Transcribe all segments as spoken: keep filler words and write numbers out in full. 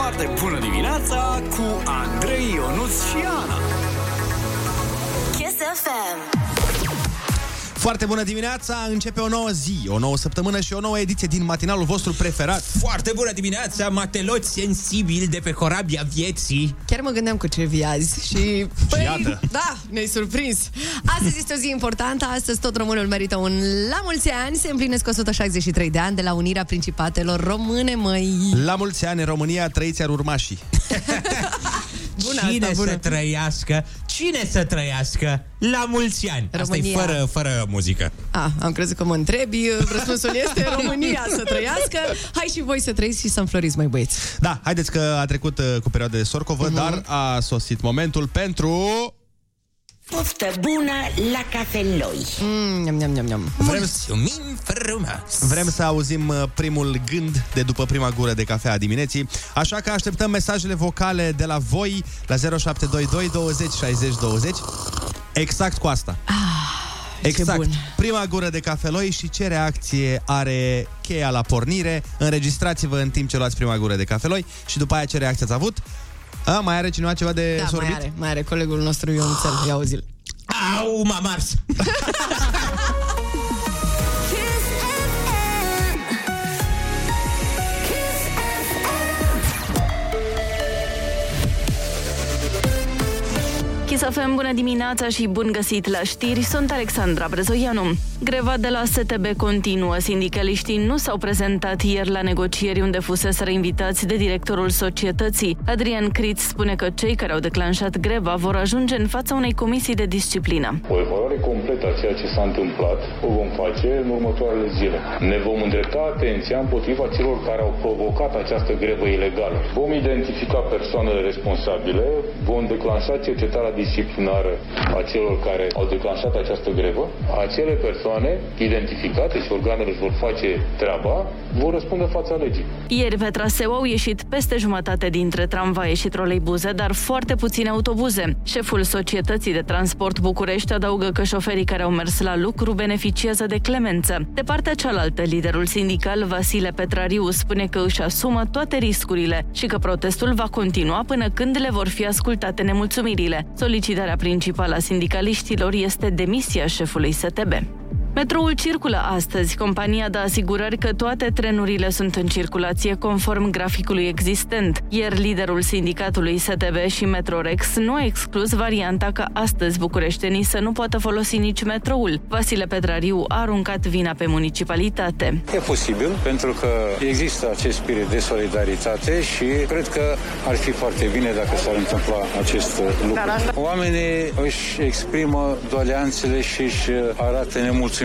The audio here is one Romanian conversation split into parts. foarte bună dimineața cu Andrei, Ionuț și Ana. Kiss F M. Foarte bună dimineața! Începe o nouă zi, o nouă săptămână și o nouă ediție din matinalul vostru preferat. Foarte bună dimineața, mateloți sensibili de pe corabia vieții. Chiar mă gândeam cu ce vii azi și... Păi, iată. Da, ne-ai surprins. Astăzi este o zi importantă, astăzi tot românul merită un la mulți ani. Se împlinesc o sută șaizeci și trei de ani de la unirea Principatelor Române, măi. La mulți ani în România, trăiți-ar urmașii. Bună, cine asta, bună. Să trăiască, cine să trăiască la mulți ani. Asta e fără, fără muzică. Ah, am crezut că mă întrebi. Răspunsul este România să trăiască. Hai și voi să trăiți și să înfloriți, mai băieți. Da, haideți că a trecut cu perioada de sorcovă, uh-huh. Dar a sosit momentul pentru... Poftă bună la cafeloi. Mm, niam, niam, niam. Vrem, vrem să auzim primul gând de după prima gură de cafea a dimineții. Așa că așteptăm mesajele vocale de la voi la zero șapte doi doi douăzeci șaizeci douăzeci. Exact cu asta. Ah. Exact. Prima gură de cafeloi și ce reacție are cheia la pornire. Înregistrați-vă în timp ce luați prima gură de cafeloi și după aia ce reacție ați avut. A, mai are cineva ceva de da, sorbit? Mai are, mai are colegul nostru Ionuțel, ia auzi-l. Au, m-a mars! Kiss F M, bună dimineața și bun găsit la știri, sunt Alexandra Prezoianu. Greva de la S T B continuă. Sindicaliștii nu s-au prezentat ieri la negocieri unde fuseseră invitați de directorul societății. Adrian Criț spune că cei care au declanșat greva vor ajunge în fața unei comisii de disciplină. O evaluare completă a ceea ce s-a întâmplat o vom face în următoarele zile. Ne vom îndrepta atenția împotriva celor care au provocat această grevă ilegală. Vom identifica persoanele responsabile, vom declanșa cercetarea disciplinară a celor care au declanșat această grevă. Acele persoane identificate și organele își vor face treaba, vor răspunde fața legii. Ieri pe traseu au ieșit peste jumătate dintre tramvaie și troleibuze, dar foarte puține autobuze. Șeful Societății de Transport București adaugă că șoferii care au mers la lucru beneficiază de clemență. De partea cealaltă, liderul sindical Vasile Petrariu spune că își asumă toate riscurile și că protestul va continua până când le vor fi ascultate nemulțumirile. Solicitarea principală a sindicaliștilor este demisia șefului S T B. Metroul circulă astăzi. Compania dă asigurări că toate trenurile sunt în circulație conform graficului existent. Ieri, liderul sindicatului S T B și Metrorex nu a exclus varianta ca astăzi bucureștenii să nu poată folosi nici metroul. Vasile Petrariu a aruncat vina pe municipalitate. E posibil, pentru că există acest spirit de solidaritate și cred că ar fi foarte bine dacă s-ar întâmpla acest lucru. Dar asta... Oamenii își exprimă doleanțele și își arată nemulțumire.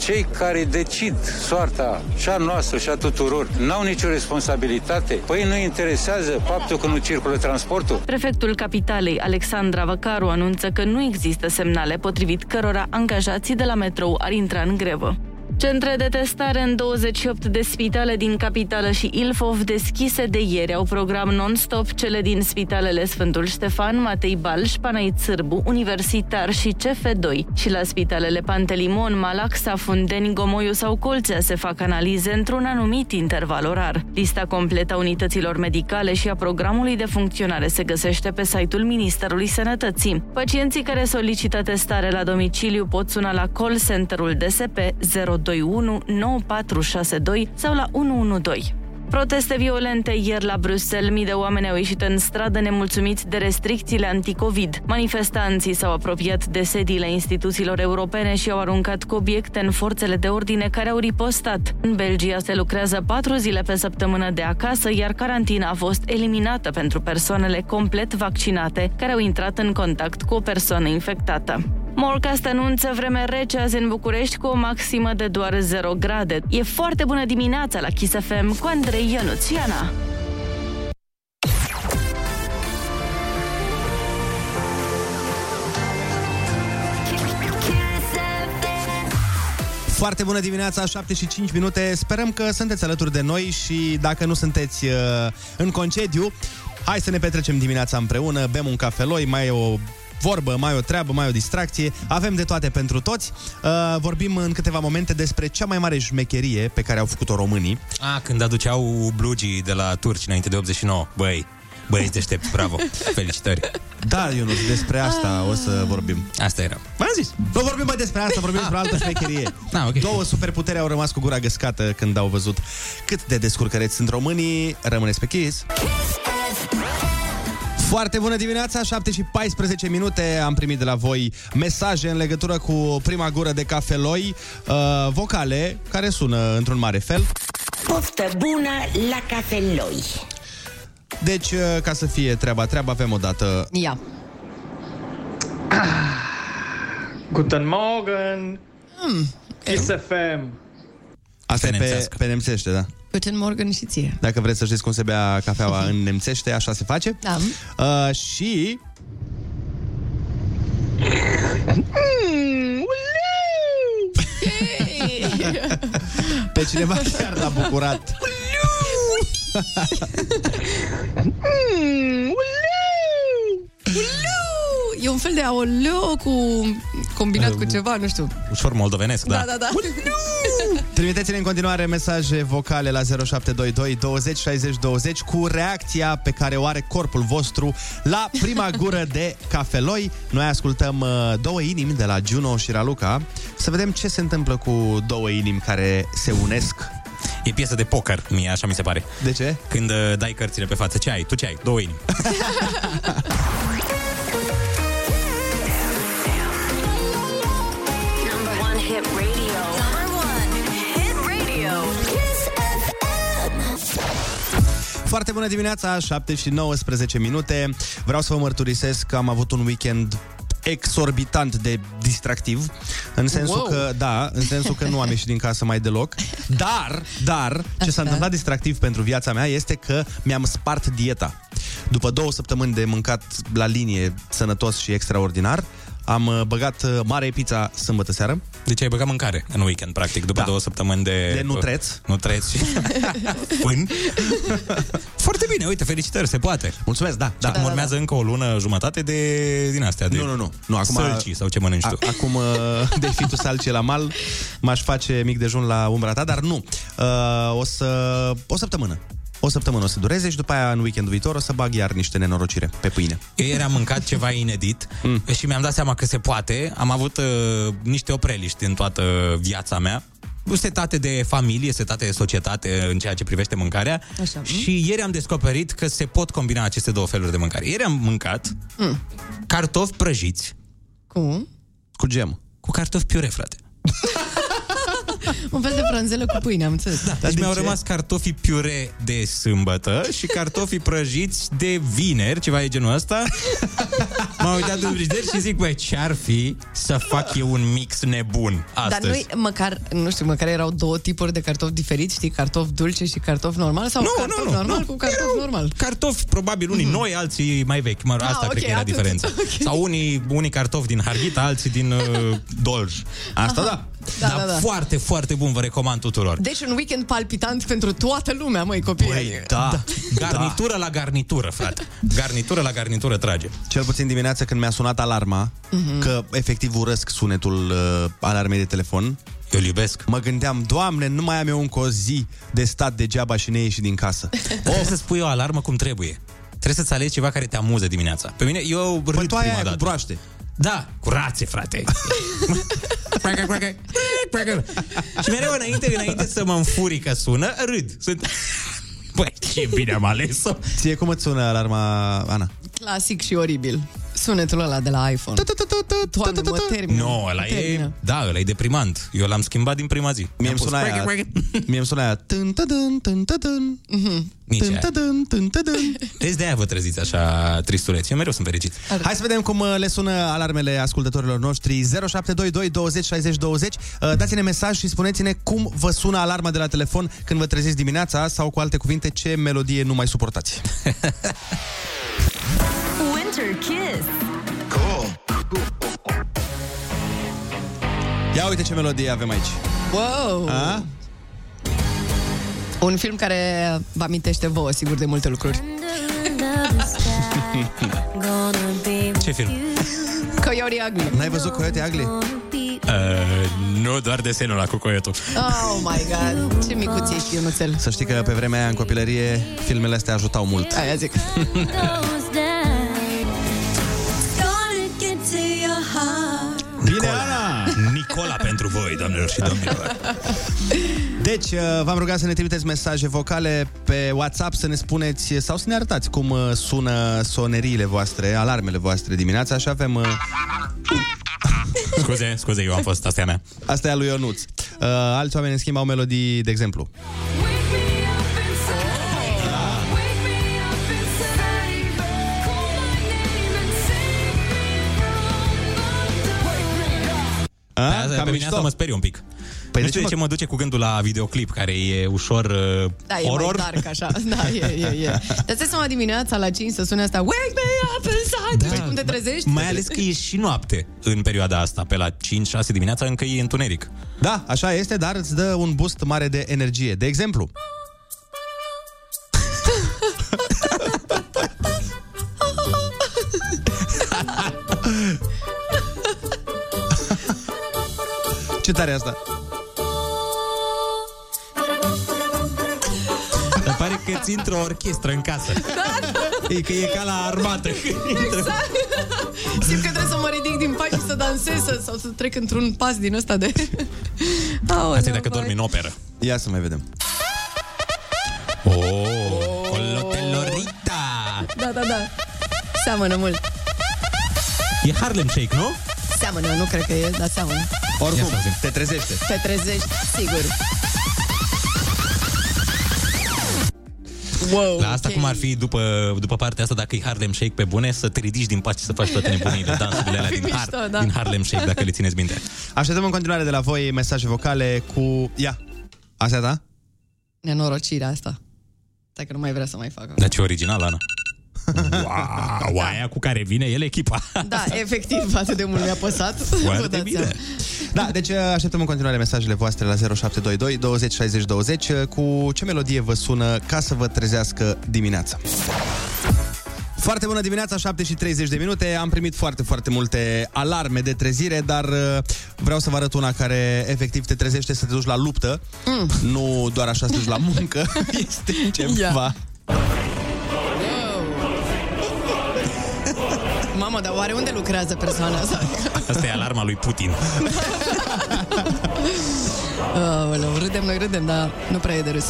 Cei care decid soarta și a noastră și a tuturor n-au nicio responsabilitate. Păi nu interesează faptul că nu circulă transportul. Prefectul Capitalei, Alexandra Văcaru, anunță că nu există semnale potrivit cărora angajații de la metrou ar intra în grevă. Centre de testare în douăzeci și opt de spitale din Capitală și Ilfov deschise de ieri au program non-stop cele din spitalele Sfântul Ștefan, Matei Balș, Panait Sârbu, Universitar și C F doi. Și la spitalele Pantelimon, Malaxa, Fundeni, Gomoiu sau Colțea se fac analize într-un anumit interval orar. Lista completă a unităților medicale și a programului de funcționare se găsește pe site-ul Ministerului Sănătății. Pacienții care solicită testare la domiciliu pot suna la call center-ul D S P zero doi unu nouă patru șase doi sau la unu unu doi. Proteste violente ieri la Bruxelles, mii de oameni au ieșit în stradă nemulțumiți de restricțiile anticovid. Manifestanții s-au apropiat de sediile instituțiilor europene și au aruncat cu obiecte în forțele de ordine care au ripostat. În Belgia se lucrează patru zile pe săptămână de acasă, iar carantina a fost eliminată pentru persoanele complet vaccinate care au intrat în contact cu o persoană infectată. Morcast anunță vreme rece azi în București cu o maximă de doar zero grade. E foarte bună dimineața la Kiss F M cu Andrei, Ionuț și Ana. Foarte bună dimineața, șapte și cinci minute. Sperăm că sunteți alături de noi și dacă nu sunteți uh, în concediu, hai să ne petrecem dimineața împreună, bem un cafeloi, mai e o vorbă, mai o treabă, mai o distracție. Avem de toate pentru toți. uh, Vorbim în câteva momente despre cea mai mare șmecherie pe care au făcut-o românii. A, când aduceau blugii de la turci înainte de optzeci și nouă. Băi, băieți deștepți, bravo, felicitări. Da, Ionuț, despre asta o să vorbim. Asta era. V-am zis, nu vorbim mai despre asta, vorbim despre altă șmecherie. Ah, okay. Două superputeri au rămas cu gura găscată când au văzut cât de descurcăreți sunt românii. Rămâneți pe Kiss. Foarte bună dimineața, șapte și paisprezece minute. Am primit de la voi mesaje în legătură cu prima gură de cafeloi, uh, vocale, care sună într-un mare fel. Poftă bună la cafeloi. Deci, ca să fie treaba, treaba avem o dată. Ia. Ah. Guten Morgen. Mm. Kiss F M. Asta pe e pe, pe nemțește, da. Guten Morgen și ție. Dacă vreți să știți cum se bea cafeaua în nemțește, așa se face. Da. Uh, și... Mm, uleu! Pe cineva chiar l-a bucurat. Mm, uleu! Uleu! E un fel de aoleo cu combinat uh, cu ceva, nu știu. Ușor moldovenesc, da. Da, da, da. Trimiteți-ne în continuare mesaje vocale la zero șapte doi doi douăzeci șaizeci douăzeci cu reacția pe care o are corpul vostru la prima gură de cafeloi. Noi ascultăm uh, două inimi de la Juno și Raluca. Să vedem ce se întâmplă cu două inimi care se unesc. E piesă de poker, mie, așa mi se pare. De ce? Când uh, dai cărțile pe față, ce ai? Tu ce ai? Două inimi. Foarte bună dimineața, șapte și nouăsprezece minute. Vreau să vă mărturisesc că am avut un weekend exorbitant de distractiv, în sensul wow. că, da, în sensul că nu am ieșit din casă mai deloc, dar, dar, ce Asta. s-a întâmplat distractiv pentru viața mea este că mi-am spart dieta. După două săptămâni de mâncat la linie, sănătos și extraordinar, am băgat mare pizza sâmbătă seară. Deci ai băgat mâncare în weekend, practic, după da. două săptămâni de... De nutreț. Nutreț și pâini. Foarte bine, uite, felicitări, se poate. Mulțumesc, da. da. Acum urmează încă o lună jumătate de din astea. De... Nu, nu, nu. nu acum, sălcii sau ce mănânci a, tu. Acum, de fi tu salci la mal, m-aș face mic dejun la umbra ta, dar nu. Uh, o să... O săptămână. O săptămână o să dureze și după aia în weekend viitor o să bag iar niște nenorocire pe pâine. Eu ieri am mâncat ceva inedit mm. și mi-am dat seama că se poate. Am avut uh, niște opreliști în toată viața mea. Setate de familie, setate de societate în ceea ce privește mâncarea. Așa, și ieri am descoperit că se pot combina aceste două feluri de mâncare. Ieri am mâncat mm. cartofi prăjiți. Cum? Cu gem. Cu cartofi piure, frate. Un fel de franzelă cu pâine, am înțeles. Da, deci de mi-au ce? rămas cartofii piure de sâmbătă și cartofii prăjiți de vineri, ceva de genul ăsta. M-am uitat în frigider și zic, băi, ce-ar fi să fac eu un mix nebun astăzi? Dar noi, măcar, nu știu, măcar erau două tipuri de cartofi diferiți, știi, cartof dulce și cartof normal, sau nu, cartof nu, nu, normal nu. cu cartof erau normal? Cartofi, probabil, unii mm-hmm. noi, alții mai vechi. Mă, asta ah, cred okay, că era atât. diferența. Okay. Sau unii, unii cartofi din Harghita, alții din uh, Dolj. Asta Aha. da. Da, Dar da, da. foarte, foarte bun, vă recomand tuturor. Deci un weekend palpitant pentru toată lumea, măi, copii. Băi, da, da. Garnitură da. la garnitură, frate. Garnitură la garnitură trage. Cel puțin dimineața când mi-a sunat alarma, mm-hmm. că efectiv urăsc sunetul uh, alarmei de telefon. Eu iubesc. Mă gândeam, Doamne, nu mai am eu încă o zi de stat degeaba și ne ieși din casă. O să-ți pui o alarmă cum trebuie. Trebuie să-ți alegi ceva care te amuză dimineața. Pe mine, eu râd prima dată. Cu broaște. Da, curație, frate. Cracă, cracă, cracă. Și mereu înainte, înainte să mă înfuri că sună, râd. Sunt... Băi, ce bine am ales-o. Ție cum îți sună alarma, Ana? Clasic și oribil. Sunetul ăla de la iPhone. Doamne, mă termin. Nu, ăla e... Da, ăla e deprimant. Eu l-am schimbat din prima zi. Mie-mi sună aia... Mie-mi sună aia... Nici aia. Deci de aia vă treziți așa tristuleți. Eu mereu sunt fericit. Hai să vedem cum le sună alarmele ascultătorilor noștri. zero șapte doi doi douăzeci șaizeci douăzeci. Dați-ne mesaj și spuneți-ne cum vă sună alarma de la telefon când vă treziți dimineața, sau cu alte cuvinte, ce melodie nu mai suportați. Winter Kiss. Cool. Ia uite ce melodie avem aici. Wow. A? Un film care vă amintește vouă, sigur, de multe lucruri. Ce film? Coyote Agli. N-ai văzut Coyote Agli? Uh, nu, doar desenul ăla cu coyotul. Oh my god, ce micuț ești, Ionuțel. Să știi că pe vremea aia, în copilărie, filmele astea ajutau mult. Aia zic. Nicola. Bine, Ana! Nicola pentru voi, doamnelor și domnilor. Deci, v-am rugat să ne trimiteți mesaje vocale pe WhatsApp, să ne spuneți sau să ne arătați cum sună soneriile voastre, alarmele voastre dimineața. Așa avem... Scuze, scuze, eu am fost, asta e a mea. Asta e a lui Ionuț. Uh, alți oameni, în schimb, au melodii, de exemplu. A, pe mine asta mă sperie un pic. Păi nu știu de ce mă... mă duce cu gândul la videoclip, care e ușor uh, da, horror. Da, e mai dark, așa. Da, e, e, e. Dar stai seama dimineața la cinci să sune asta Wake me up inside, da. Știi cum te trezești? Mai ales că e și noapte în perioada asta, pe la cinci șase dimineața, încă e întuneric. Da, așa este, dar îți dă un boost mare de energie. De exemplu... Ce tare asta! Dar pare că ți intră o orchestră în casă. Da, da. E că e ca la armată. Exact. Simt că trebuie să mă ridic din pat și să dansez sau să trec într-un pas din ăsta de... Aoleu, asta e dacă dormi în operă. Ia să mai vedem. Oh, colotelorita! Da, da, da. Seamănă mult. E Harlem Shake, nu? Seamănă, nu cred că e, dar seamănă. Oricum, te trezește. Te trezești, sigur. Wow, la asta okay. Cum ar fi după, după partea asta, dacă e Harlem Shake pe bune, să te ridici din pat și să faci toate nebunile, dansurile alea din, mișto, har, da. Din Harlem Shake, dacă le țineți minte. Așteptăm în continuare de la voi mesaje vocale cu... Ia, asta ta? Nenorocirea asta. Dacă nu mai vrea să mai facă. Dar ce original, Ana. Wow, aia cu care vine el echipa. Da, efectiv, atât de mult mi-a păsat. Foarte bine. Da, deci așteptăm în continuare mesajele voastre la zero șapte doi doi douăzeci șaizeci douăzeci cu ce melodie vă sună ca să vă trezească dimineața. Foarte bună dimineața, șapte și treizeci de minute. Am primit foarte, foarte multe alarme de trezire, dar vreau să vă arăt una care efectiv te trezește să te duci la luptă. Mm. Nu doar așa să duci la muncă. Este ceva... Yeah. Mamă, dar oare unde lucrează persoana asta? Asta e alarma lui Putin. Oh, râdem, noi râdem, dar nu prea e de râs.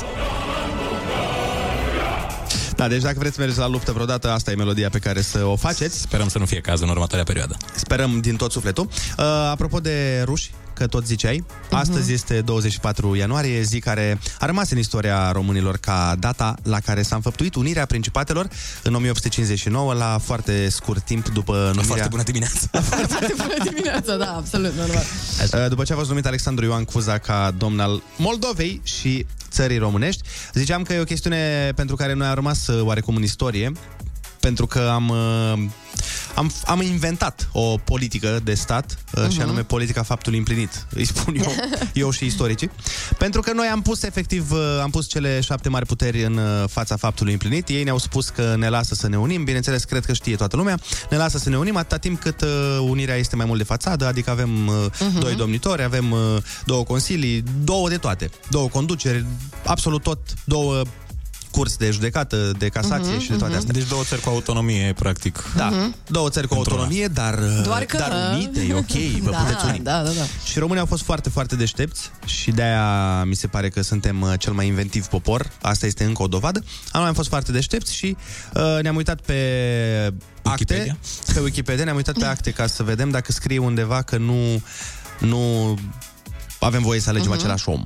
Da, deci dacă vreți să mergeți la luptă vreodată, asta e melodia pe care să o faceți. Sperăm să nu fie cazul în următoarea perioadă. Sperăm din tot sufletul. Uh, apropo de ruși, că tot ziceai, astăzi uh-huh. este douăzeci și patru ianuarie, zi care a rămas în istoria românilor ca data la care s-a înfăptuit unirea Principatelor în o mie opt sute cincizeci și nouă, la foarte scurt timp după numirea... Foarte bună dimineața! Foarte bună dimineața, da, absolut, normal. Uh, după ce a fost numit Alexandru Ioan Cuza ca domn al Moldovei și țării românești, ziceam că e o chestiune pentru care noi am rămas oarecum în istorie, pentru că am... Uh, Am, am inventat o politică de stat, uh-huh. și anume politica faptului împlinit, îi spun eu, eu și istoricii, pentru că noi am pus efectiv, am pus cele șapte mari puteri în fața faptului împlinit. Ei ne-au spus că ne lasă să ne unim, bineînțeles, cred că știe toată lumea, ne lasă să ne unim atâta timp cât unirea este mai mult de fațadă, adică avem uh-huh. doi domnitori, avem două consilii, două de toate, două conduceri, absolut tot, două curs de judecată, de casație, uh-huh, și de toate uh-huh. astea. Deci două țări cu autonomie, practic. Da, uh-huh. două țări cu autonomie, dar, că... dar unite, e ok, vă da, puteți uni. Da, da, da. Și românii au fost foarte, foarte deștepți și de-aia mi se pare că suntem cel mai inventiv popor. Asta este încă o dovadă. Noi am fost foarte deștepți și uh, ne-am uitat pe acte, Wikipedia? pe Wikipedia, ne-am uitat pe acte ca să vedem dacă scrie undeva că nu, nu avem voie să alegem uh-huh. același om.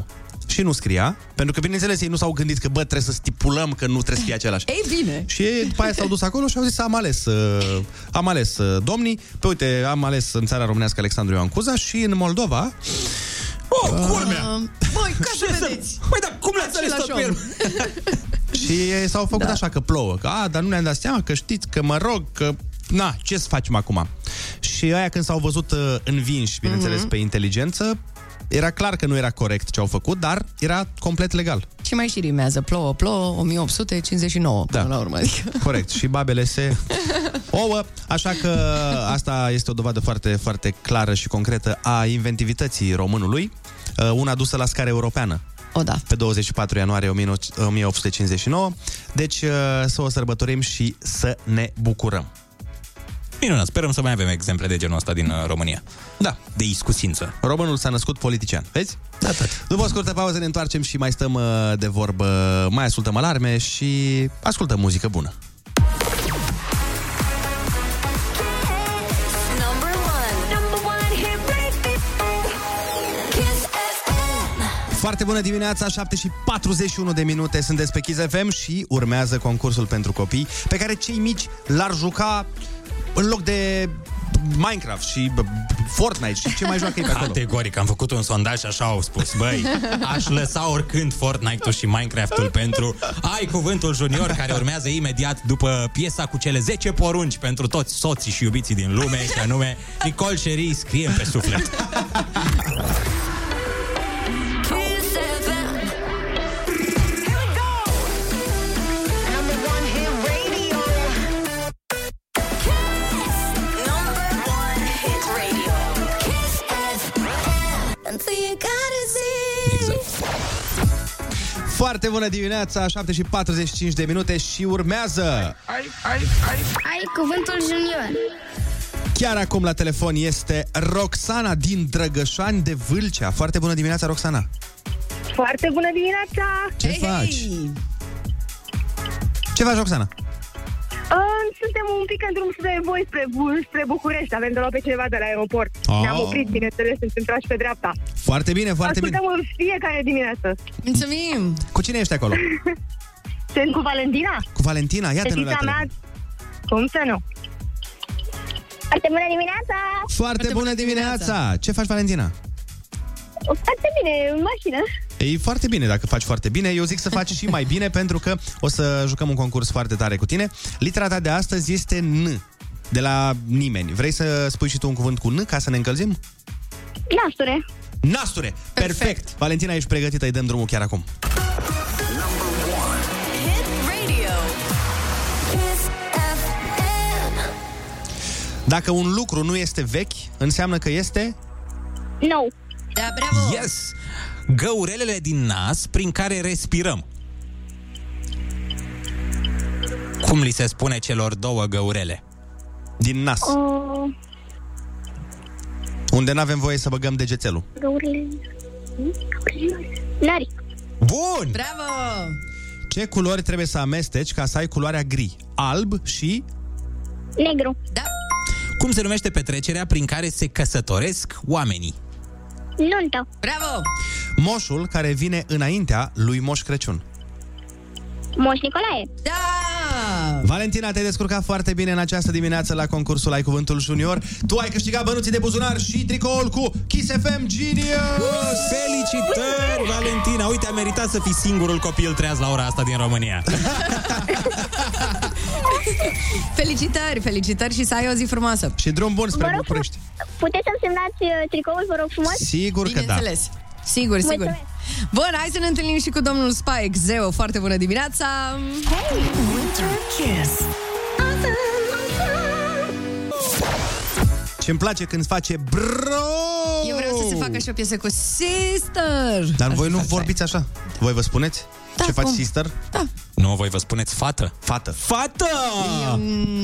Și nu scria, pentru că, bineînțeles, ei nu s-au gândit că, bă, trebuie să stipulăm că nu trebuie să fie același. Ei bine! Și ei, după aia s-au dus acolo și au zis, am ales, uh, am ales uh, domnii, pe uite, am ales în țara românească Alexandru Ioan Cuza și în Moldova... Oh, uh, culmea! Băi, ca să vedeți! Băi, dar cum le-ați ales tot pe el? Și ei s-au făcut da. așa, că plouă, că, a, dar nu ne-am dat seama, că știți, că mă rog, că... Na, ce-ți facem acum? Și aia, când s-au văzut uh, învinși, bineînțeles, mm-hmm. pe inteligență, era clar că nu era corect ce au făcut, dar era complet legal. și mai și rimează. Plouă, plouă, o mie opt sute cincizeci și nouă până da. La urmă. Corect. Și babele se ouă. Așa că asta este o dovadă foarte, foarte clară și concretă a inventivității românului, una dusă la scară europeană. O, da. Pe douăzeci și patru ianuarie o mie opt sute cincizeci și nouă. Deci să o sărbătorim și să ne bucurăm. Minunat, sperăm să mai avem exemple de genul ăsta din România. Da, de iscusință. Românul s-a născut politician, vezi? Da, tot. După o scurtă pauză ne întoarcem și mai stăm de vorbă, mai ascultăm alarme și ascultăm muzică bună. Foarte bună dimineața, șapte și patruzeci și unu de minute, sunteți pe Kiss F M și urmează concursul pentru copii pe care cei mici l-ar juca în loc de Minecraft și Fortnite și ce mai joacă ei pe acolo. Categoric, am făcut un sondaj și așa au spus: băi, aș lăsa oricând Fortnite-ul și Minecraft-ul pentru Ai Cuvântul Junior, care urmează imediat după piesa cu cele zece porunci pentru toți soții și iubiții din lume, și anume Nicole Cherie, Scrie-mi pe suflet. Foarte bună dimineața, șapte și patruzeci și cinci de minute și urmează... Ai, ai, ai. Ai Cuvântul Junior. Chiar acum la telefon este Roxana din Drăgășani de Vâlcea. Foarte bună dimineața, Roxana. Foarte bună dimineața. Ce hey, faci? Hey. Ce faci, Roxana? Uh, suntem un pic în drum spre voi, spre, spre București. Avem de luat pe cineva de la aeroport. Oh. Ne-am oprit, bineînțeles, suntem trași pe dreapta. Foarte bine, foarte Ascultăm bine. Ascultăm fiecare dimineață. Mulțumim! Cu cine ești acolo? Sunt cu Valentina. Cu Valentina? Iată-ne la telefon. Cum să nu? Foarte bună dimineața! Foarte, foarte bună dimineața. dimineața! Ce faci, Valentina? Foarte bine, în mașină. E foarte bine, dacă faci foarte bine. Eu zic să faci și mai bine, pentru că o să jucăm un concurs foarte tare cu tine. Litera ta de astăzi este N, de la nimeni. Vrei să spui și tu un cuvânt cu N ca să ne încălzim? Nasture. Nasture, perfect, perfect. Valentina, ești pregătită, îi dăm drumul chiar acum. Dacă un lucru nu este vechi, înseamnă că este nou. Da, bravo. Yes. Găurelele din nas prin care respirăm. Cum li se spune celor două găurele din nas? Uh... Unde n-avem voie să băgăm degețelul. Găurele. Nari. Bun! Bravo! Ce culori trebuie să amesteci ca să ai culoarea gri? Alb și negru. Da. Cum se numește petrecerea prin care se căsătoresc oamenii? Nuntă. Bravo! Moșul care vine înaintea lui Moș Crăciun. Moș Nicolae. Da! Valentina, te-ai descurcat foarte bine în această dimineață la concursul Ai Cuvântul Junior. Tu ai câștigat bănuții de buzunar și tricoul cu Kiss F M Genius! Felicitări, Valentina! Uite, a meritat să fii singurul copil treaz la ora asta din România. Felicitări, felicitări și să ai o zi frumoasă. Și drum bun spre București. Puteți să-mi semnați tricoul, vă rog frumos? Sigur că da. Sigur, sigur. Mulțumesc. Bun, hai să ne întâlnim și cu domnul Spike Zeo. Foarte bună dimineața! Hey, Winter Kiss. Awesome, awesome. Ce-mi place când face bro! Eu vreau să se facă și o piesă cu sister. Dar voi nu vorbiți așa. Voi vă spuneți? Da, ce faci, sister? Da. Nu, voi vă spuneți fată. Fată. Fată! Eu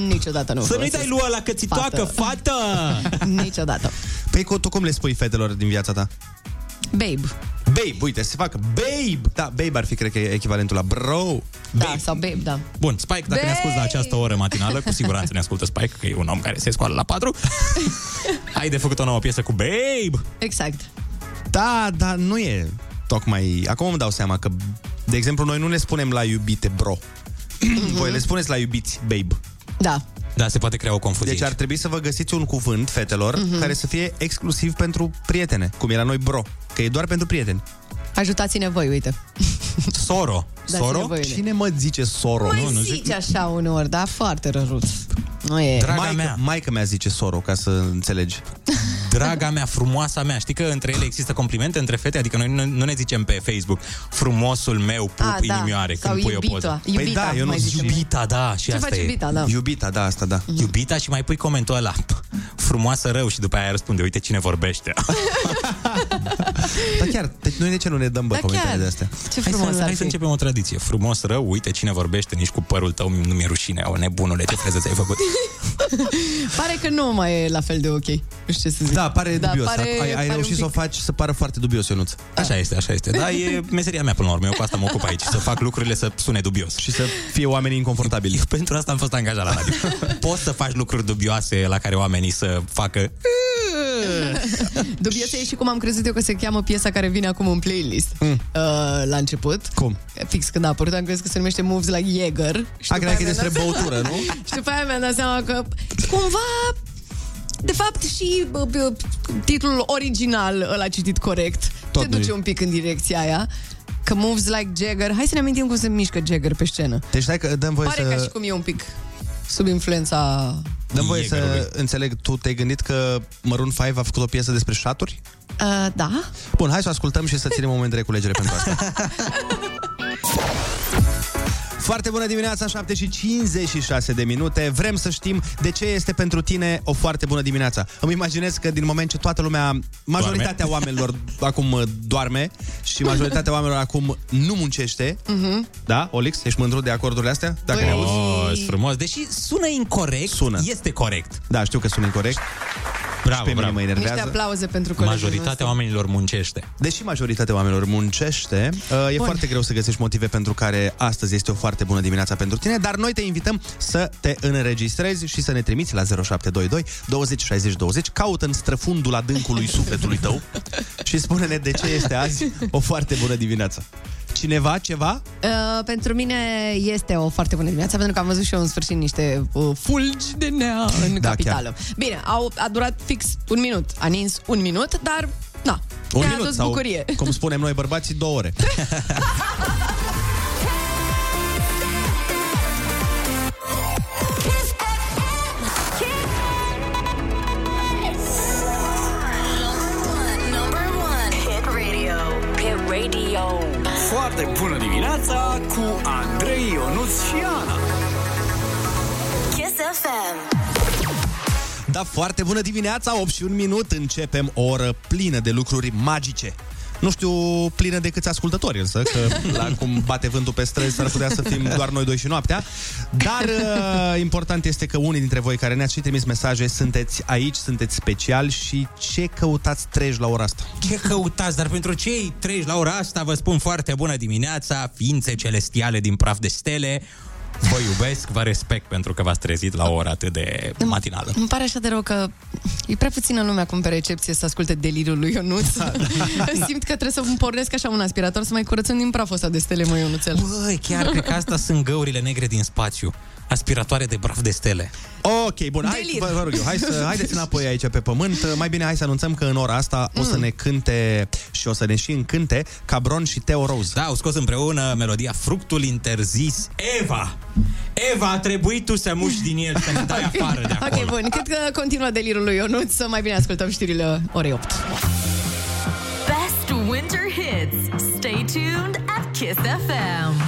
niciodată nu. Să nu-i dai lua la cățitoacă, fată! fată. Niciodată. Păi tu cum le spui fetelor din viața ta? Babe. Babe, uite, se fac babe. Da, babe ar fi, cred că, echivalentul la bro. Babe. Da, sau babe, da. Bun, Spike, dacă babe. ne asculti la această oră matinală, cu siguranță ne ascultă Spike, că e un om care se scoală la patru. Hai de făcut o nouă piesă cu babe. Exact. Da, dar nu e tocmai... Acum îmi dau seama că, de exemplu, noi nu le spunem la iubite bro. Mm-hmm. Voi le spuneți la iubiți babe. Da. Da, se poate crea o confuzie. Deci ar trebui să vă găsiți un cuvânt, fetelor, mm-hmm. care să fie exclusiv pentru prietene, cum era noi bro, că e doar pentru prieteni. Ajutați-ne voi, uite. Soro. Soro? Cine mă zice soro? Mai nu, nu zici zic... așa uneori, dar foarte răruț. Nu e. Draga mea. Maică mea zice soro, ca să înțelegi. draga mea, frumoasa mea. Știi că între ele există complimente între fete? Adică noi nu, nu ne zicem pe Facebook frumosul meu, pup, a, da, inimioare, sau când pui iubito, o poză. Iubita, păi da, eu nu zic iubita, da, și ce asta e. Iubita, da. Iubita, da, asta, da. Mm-hmm. Iubita și mai pui comentul ăla. Frumoasă rău și după aia răspunde, uite cine vorbește. Dar chiar, deci noi de ce nu ne dăm bă da comentariile de astea? Ce frumos. Hai să, hai să începem o tradiție. Frumos rău, uite cine vorbește, nici cu părul tău nu mi-e rușine. O nebunule, ce freză ți-ai făcut? Pare că nu mai e la fel de ok. Nu știu ce să zic. Da, pare da, dubios. Pare, ai ai pare reușit să o faci să pară foarte dubios, Ionuț. Așa este, așa este. Da, e meseria mea până la urmă. Eu cu asta mă ocup aici, să fac lucrurile să sune dubios și să fie oamenii inconfortabili. Eu pentru asta am fost angajat la radio. Poți să faci lucruri dubioase la care oamenii să facă dubioase e și cum am crezut eu că se cheamă piesa care vine acum în playlist. Mm. Uh, la început. Cum? Fix când a apărut, am crezut că se numește Moves like Jagger. A, cred că e despre băutură, nu? Și după aia mi-am dat seama că cumva, de fapt, și bă, bă, titlul original ăla citit corect tot te duce nu-i un pic în direcția aia. Că Moves like Jagger. Hai să ne amintim cum se mișcă Jagger pe scenă. Deci hai că dăm voie pare să... Pare ca și cum e un pic sub influența... Dăm voie Jäger, să lui. Înțeleg, tu te-ai gândit că Maroon cinci a făcut o piesă despre șaturi? Uh, da. Bun, hai să o ascultăm și să ținem un moment de reculegere pentru asta. Foarte bună dimineața, șapte și cincizeci și șase de minute. Vrem să știm de ce este pentru tine o foarte bună dimineața. Îmi imaginez că din moment ce toată lumea, majoritatea doarme. oamenilor acum doarme și majoritatea oamenilor acum nu muncește. Uh-huh. Da, Olix, ești mândru de acordurile astea? Dacă ne auzi, frumos. Deși sună incorect, sună. Este corect. Da, știu că sună incorect. Bravo, pe bravo. Mă enervează. Niște aplauze pentru colegii majoritatea noastre. Oamenilor muncește. Deși majoritatea oamenilor muncește, e Bun. foarte greu să găsești motive pentru care astăzi este o foarte bună dimineața pentru tine, dar noi te invităm să te înregistrezi și să ne trimiți la zero șapte doi doi douăzeci șaizeci douăzeci. Caută în străfundul adâncului sufletului tău și spune-ne de ce este azi o foarte bună dimineață. Cineva, ceva? Uh, pentru mine este o foarte bună dimineață, pentru că am văzut și eu în sfârșit niște uh, fulgi de nea în da, capitală. Chiar. Bine, au, a durat fix un minut, a nins un minut, dar na, un ne-a minut, adus sau, bucurie. Cum spunem noi bărbații, două ore. Foarte bună dimineața cu Andrei, Ionuț și Ana. Kiss F M. Da, foarte bună dimineața, opt și un minut. Începem o oră plină de lucruri magice. Nu știu plină de câți ascultători, însă, că la cum bate vântul pe străzi s-ar putea să fim doar noi doi și noaptea. Dar important este că unii dintre voi care ne-ați și trimis mesaje sunteți aici, sunteți speciali și ce căutați treci la ora asta? Ce căutați? Dar pentru cei treci la ora asta vă spun foarte bună dimineața, ființe celestiale din praf de stele. Vă iubesc, vă respect pentru că v-ați trezit la o oră atât de matinală. Îmi pare așa de rău că e prea puțină lumea acum pe recepție să asculte delirul lui Ionuț. Da, da, da. Simt că trebuie să îmi pornesc așa un aspirator să mai curățăm din praful ăsta de stele, mă, Ionuțel. Băi, chiar cred că asta sunt găurile negre din spațiu. Aspiratoare de praf de stele. Ok, bun, hai, vă, vă rog eu, hai să, haideți înapoi aici pe pământ. Mai bine hai să anunțăm că în ora asta mm. o să ne cânte și o să ne și încânte Cabron și Theo Rose. Da, au scos împreună melodia Fructul Interzis. Eva! Eva, a trebuit tu să muși din el, să ne dai okay. afară de acolo. Ok, bun, cred că continuă delirul lui Ionuț. Să mai bine ascultăm știrile orei opt. Best winter hits. Stay tuned at Kiss F M.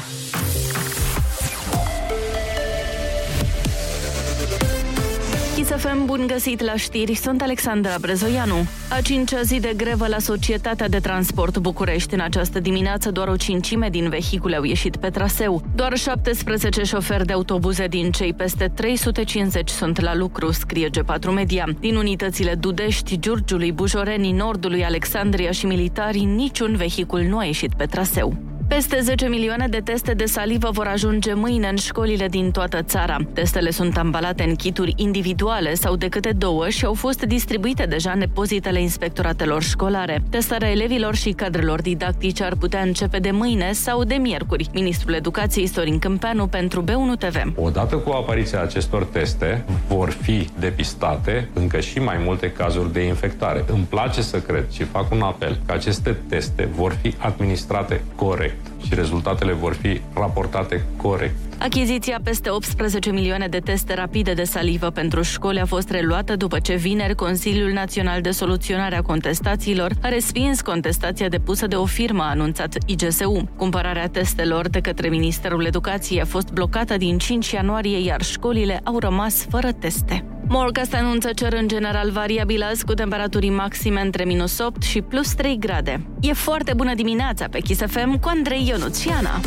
Să fim bun găsit la știri, sunt Alexandra Prezoianu. A cincea zi de grevă la Societatea de Transport București. În această dimineață doar o cincime din vehicule au ieșit pe traseu. Doar șaptesprezece șoferi de autobuze din cei peste trei sute cincizeci sunt la lucru, scrie G patru Media. Din unitățile Dudești, Giurgiului, Bujorenii, Nordului, Alexandria și Militari, niciun vehicul nu a ieșit pe traseu. Peste zece milioane de teste de salivă vor ajunge mâine în școlile din toată țara. Testele sunt ambalate în kituri individuale sau de câte două și au fost distribuite deja în depozitele inspectoratelor școlare. Testarea elevilor și cadrelor didactice ar putea începe de mâine sau de miercuri. Ministrul Educației Sorin Câmpeanu pentru B unu T V. Odată cu apariția acestor teste, vor fi depistate încă și mai multe cazuri de infectare. Îmi place să cred și fac un apel că aceste teste vor fi administrate corect. corect și rezultatele vor fi raportate corect. Achiziția peste optsprezece milioane de teste rapide de salivă pentru școli a fost reluată după ce vineri Consiliul Național de Soluționare a Contestațiilor a respins contestația depusă de o firmă, a anunțat I G S U. Cumpărarea testelor de către Ministerul Educației a fost blocată din cinci ianuarie, iar școlile au rămas fără teste. Morcast anunță cer în general variabil azi, cu temperaturi maxime între minus opt și plus trei grade. E foarte bună dimineața pe Kiss F M cu Andrei, Ionuț și Ana.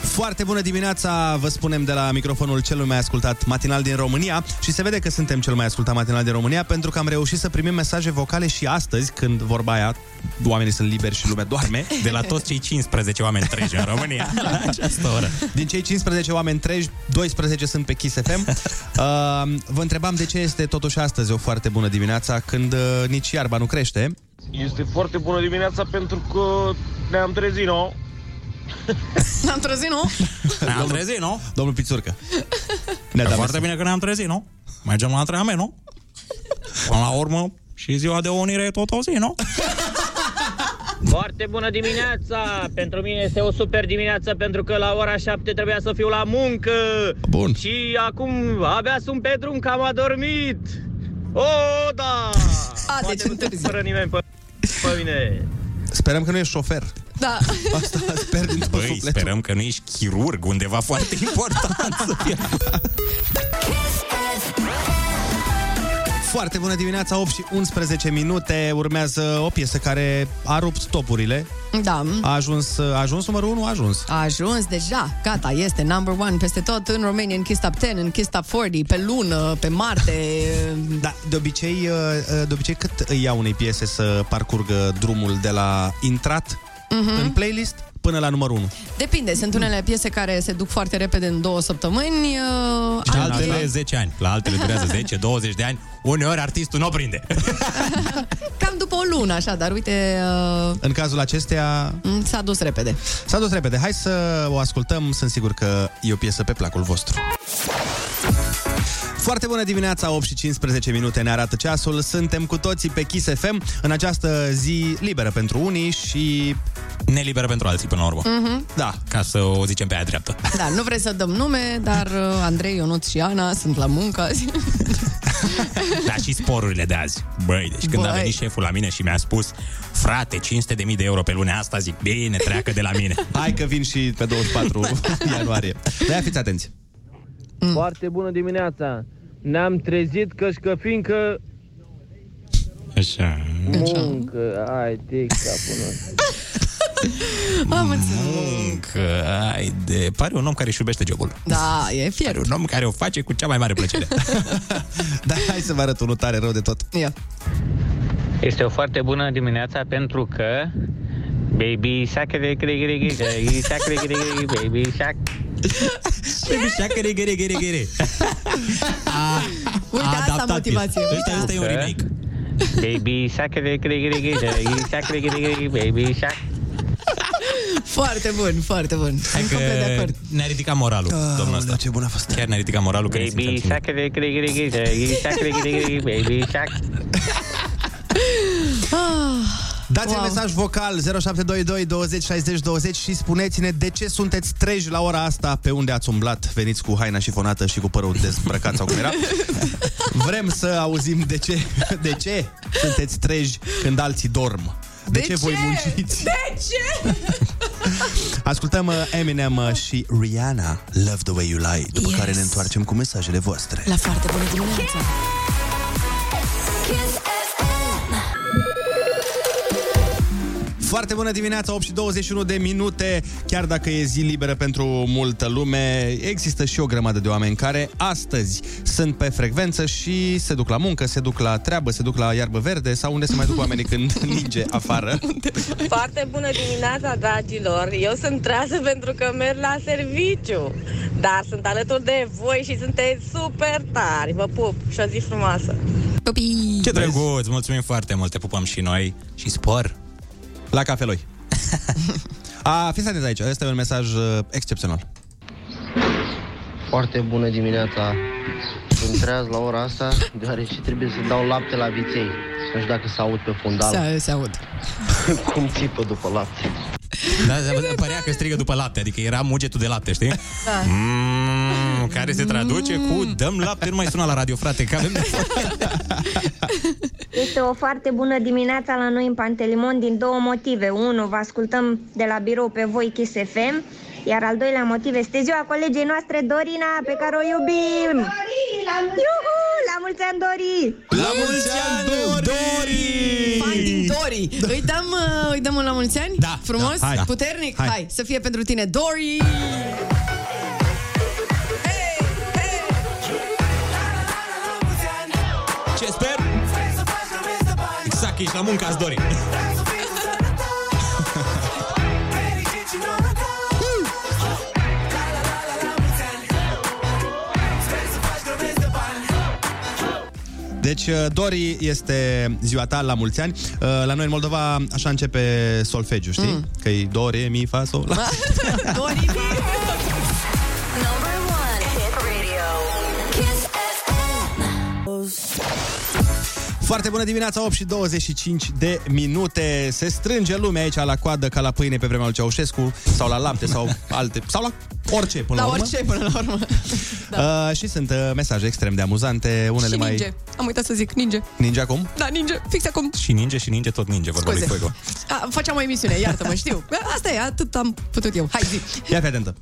Foarte bună dimineața, vă spunem de la microfonul cel mai ascultat matinal din România și se vede că suntem cel mai ascultat matinal din România pentru că am reușit să primim mesaje vocale și astăzi, când vorba aia, oamenii sunt liberi și lumea doarme. De la toți cei cincisprezece oameni treji în România la această oră. Din cei cincisprezece oameni treji, doisprezece sunt pe Kiss F M. Uh, vă întrebam de ce este totuși astăzi o foarte bună dimineața când uh, nici iarba nu crește. Este foarte bună dimineața pentru că ne-am trezit, nu? Ne-am trezit, nu? Ne-am trezit, nu? Domnul Pițurcă. Ne-a foarte bine că ne-am trezit, nu? Mergem la antrenament, nu? Până la urmă, și ziua de unire e tot o zi, nu? Foarte bună dimineața! Pentru mine este o super dimineață pentru că la ora șapte trebuia să fiu la muncă. Bun. Și acum abia sunt pe drum că am adormit. O, oh, da! A, poate deci nu te fără nimeni pe, pe mine. Sperăm că nu ești șofer. Da. Asta sper din tot sufletul. Băi, sperăm că nu ești chirurg, undeva foarte important să fie. Foarte bună dimineața, opt și unsprezece minute. Urmează o piesă care a rupt topurile. Da. A ajuns, a ajuns numărul unu, a ajuns. A ajuns deja, gata, este number one peste tot în România, în Kiss Top zece, în Kiss Top patruzeci, pe lună, pe Marte. Da, de obicei, de obicei cât îi ia unei piese să parcurgă drumul de la intrat uh-huh. în playlist până la numărul unu? Depinde, sunt unele piese care se duc foarte repede în două săptămâni. Uh, și altele... la altele zece ani. La altele durează zece douăzeci de ani. Uneori artistul nu prinde. Cam după o lună, așa, dar uite... Uh... În cazul acestea... S-a dus repede. S-a dus repede. Hai să o ascultăm, sunt sigur că e o piesă pe placul vostru. Foarte bună dimineața, opt și cincisprezece minute ne arată ceasul. Suntem cu toții pe Kiss F M în această zi liberă pentru unii și... neliberă pentru alții, până la urmă. Mm-hmm. Da. Ca să o zicem pe aia dreaptă. Da, nu vrei să dăm nume, dar Andrei, Ionuț și Ana sunt la muncă azi. Da, și sporurile de azi. Băi, deci când Băi. a venit șeful la mine și mi-a spus: frate, cinci sute de mii de euro pe lunea asta, zic, bine, treacă de la mine. Hai că vin și pe douăzeci și patru ianuarie. De-aia fiți atenți. Mm. Foarte bună dimineața. Ne-am trezit cășcăfincă. Așa. Muncă, ai, te capul nostru. Am înțeles. Ai de... Pare un om care își iubește jobul. Da, e fier. Pare un om care o face cu cea mai mare plăcere. Dar hai să vă arăt unul tare rău de tot. Ia. Este o foarte bună dimineața pentru că baby shark, baby shark, baby shark. Baby shark, baby shark. Asta motivație. Asta e un remake. Baby shark, baby shark, baby shark. Foarte bun, foarte bun. Hai că ne-a ridicat moralul, oh, domnul ăsta. Ce bun a fost. Chiar ne-a ridicat moralul. Baby shark, baby shark. Dați-ne wow. mesaj vocal zero șapte doi doi douăzeci șaizeci douăzeci și spuneți-ne de ce sunteți treji la ora asta, pe unde ați umblat, veniți cu haina șifonată și cu părul dezbrăcat sau cum era. Vrem să auzim de ce, de ce sunteți treji când alții dorm. De, de ce, ce voi munciți? De ce? Ascultăm Eminem și Rihanna, Love the Way You Lie, după yes. care ne întoarcem cu mesajele voastre. La foarte bună dimineața! Foarte bună dimineața, opt și douăzeci și unu de minute. Chiar dacă e zi liberă pentru multă lume, există și o grămadă de oameni care astăzi sunt pe frecvență și se duc la muncă, se duc la treabă, se duc la iarbă verde sau unde se mai duc oamenii când ninge afară. Foarte bună dimineața, dragilor. Eu sunt trează pentru că merg la serviciu, dar sunt alături de voi și sunteți super tari. Vă pup și o zi frumoasă. Pupii! Ce drăguț! Mulțumim foarte mult! Te pupăm și noi și spor! La cafeloi. A, fiți atenți aici, ăsta e un mesaj uh, excepțional. Foarte bună dimineața, Îmi treaz la ora asta, deoarece trebuie să dau lapte la viței. Nu știu dacă se aud pe fundal. Se, se aud. Cum țipă după lapte. Da, părea că strigă după lapte, adică era mugetul de lapte, știi? Da. Mm, care se traduce cu dăm lapte, nu mai suna la radio, frate, că avem... Este o foarte bună dimineața la noi în Pantelimon din două motive. Unu, vă ascultăm de la birou pe voi Kiss F M, iar al doilea motiv este ziua colegei noastre Dorina, pe care o iubim. Dorina! Iuhu! La mulți ani, Dori! La mulți ani, Dori! Fan din Dori! Îi dăm, îi dăm un la mulți ani? Da! Frumos? Da, hai, puternic? Da, hai. Hai! Să fie pentru tine, Dori! Hey, hey. Ce sper? Exact, ești la muncă-ți, Dori! Deci, Dori, este ziua ta, la mulți ani. La noi în Moldova așa începe solfegiu, știi? Mm. Că-i do, re, mi, fa, sol. Dori, mi. Foarte bună dimineața, opt și douăzeci și cinci de minute. Se strânge lumea aici la coadă ca la pâine pe vremea lui Ceaușescu, sau la lapte, sau alte, sau la orice până la, la urmă. Orice, până la urmă. Da. Uh, și sunt uh, mesaje extrem de amuzante, unele și mai... Am uitat să zic, ninge. Ninge acum? Da, ninge, fix acum. Și ninge, și ninge, tot ninge, vorba lui Fuego. A, faceam o emisiune, iartă-mă, știu. Asta e, atât am putut eu. Hai, zi. Ia fi atentă.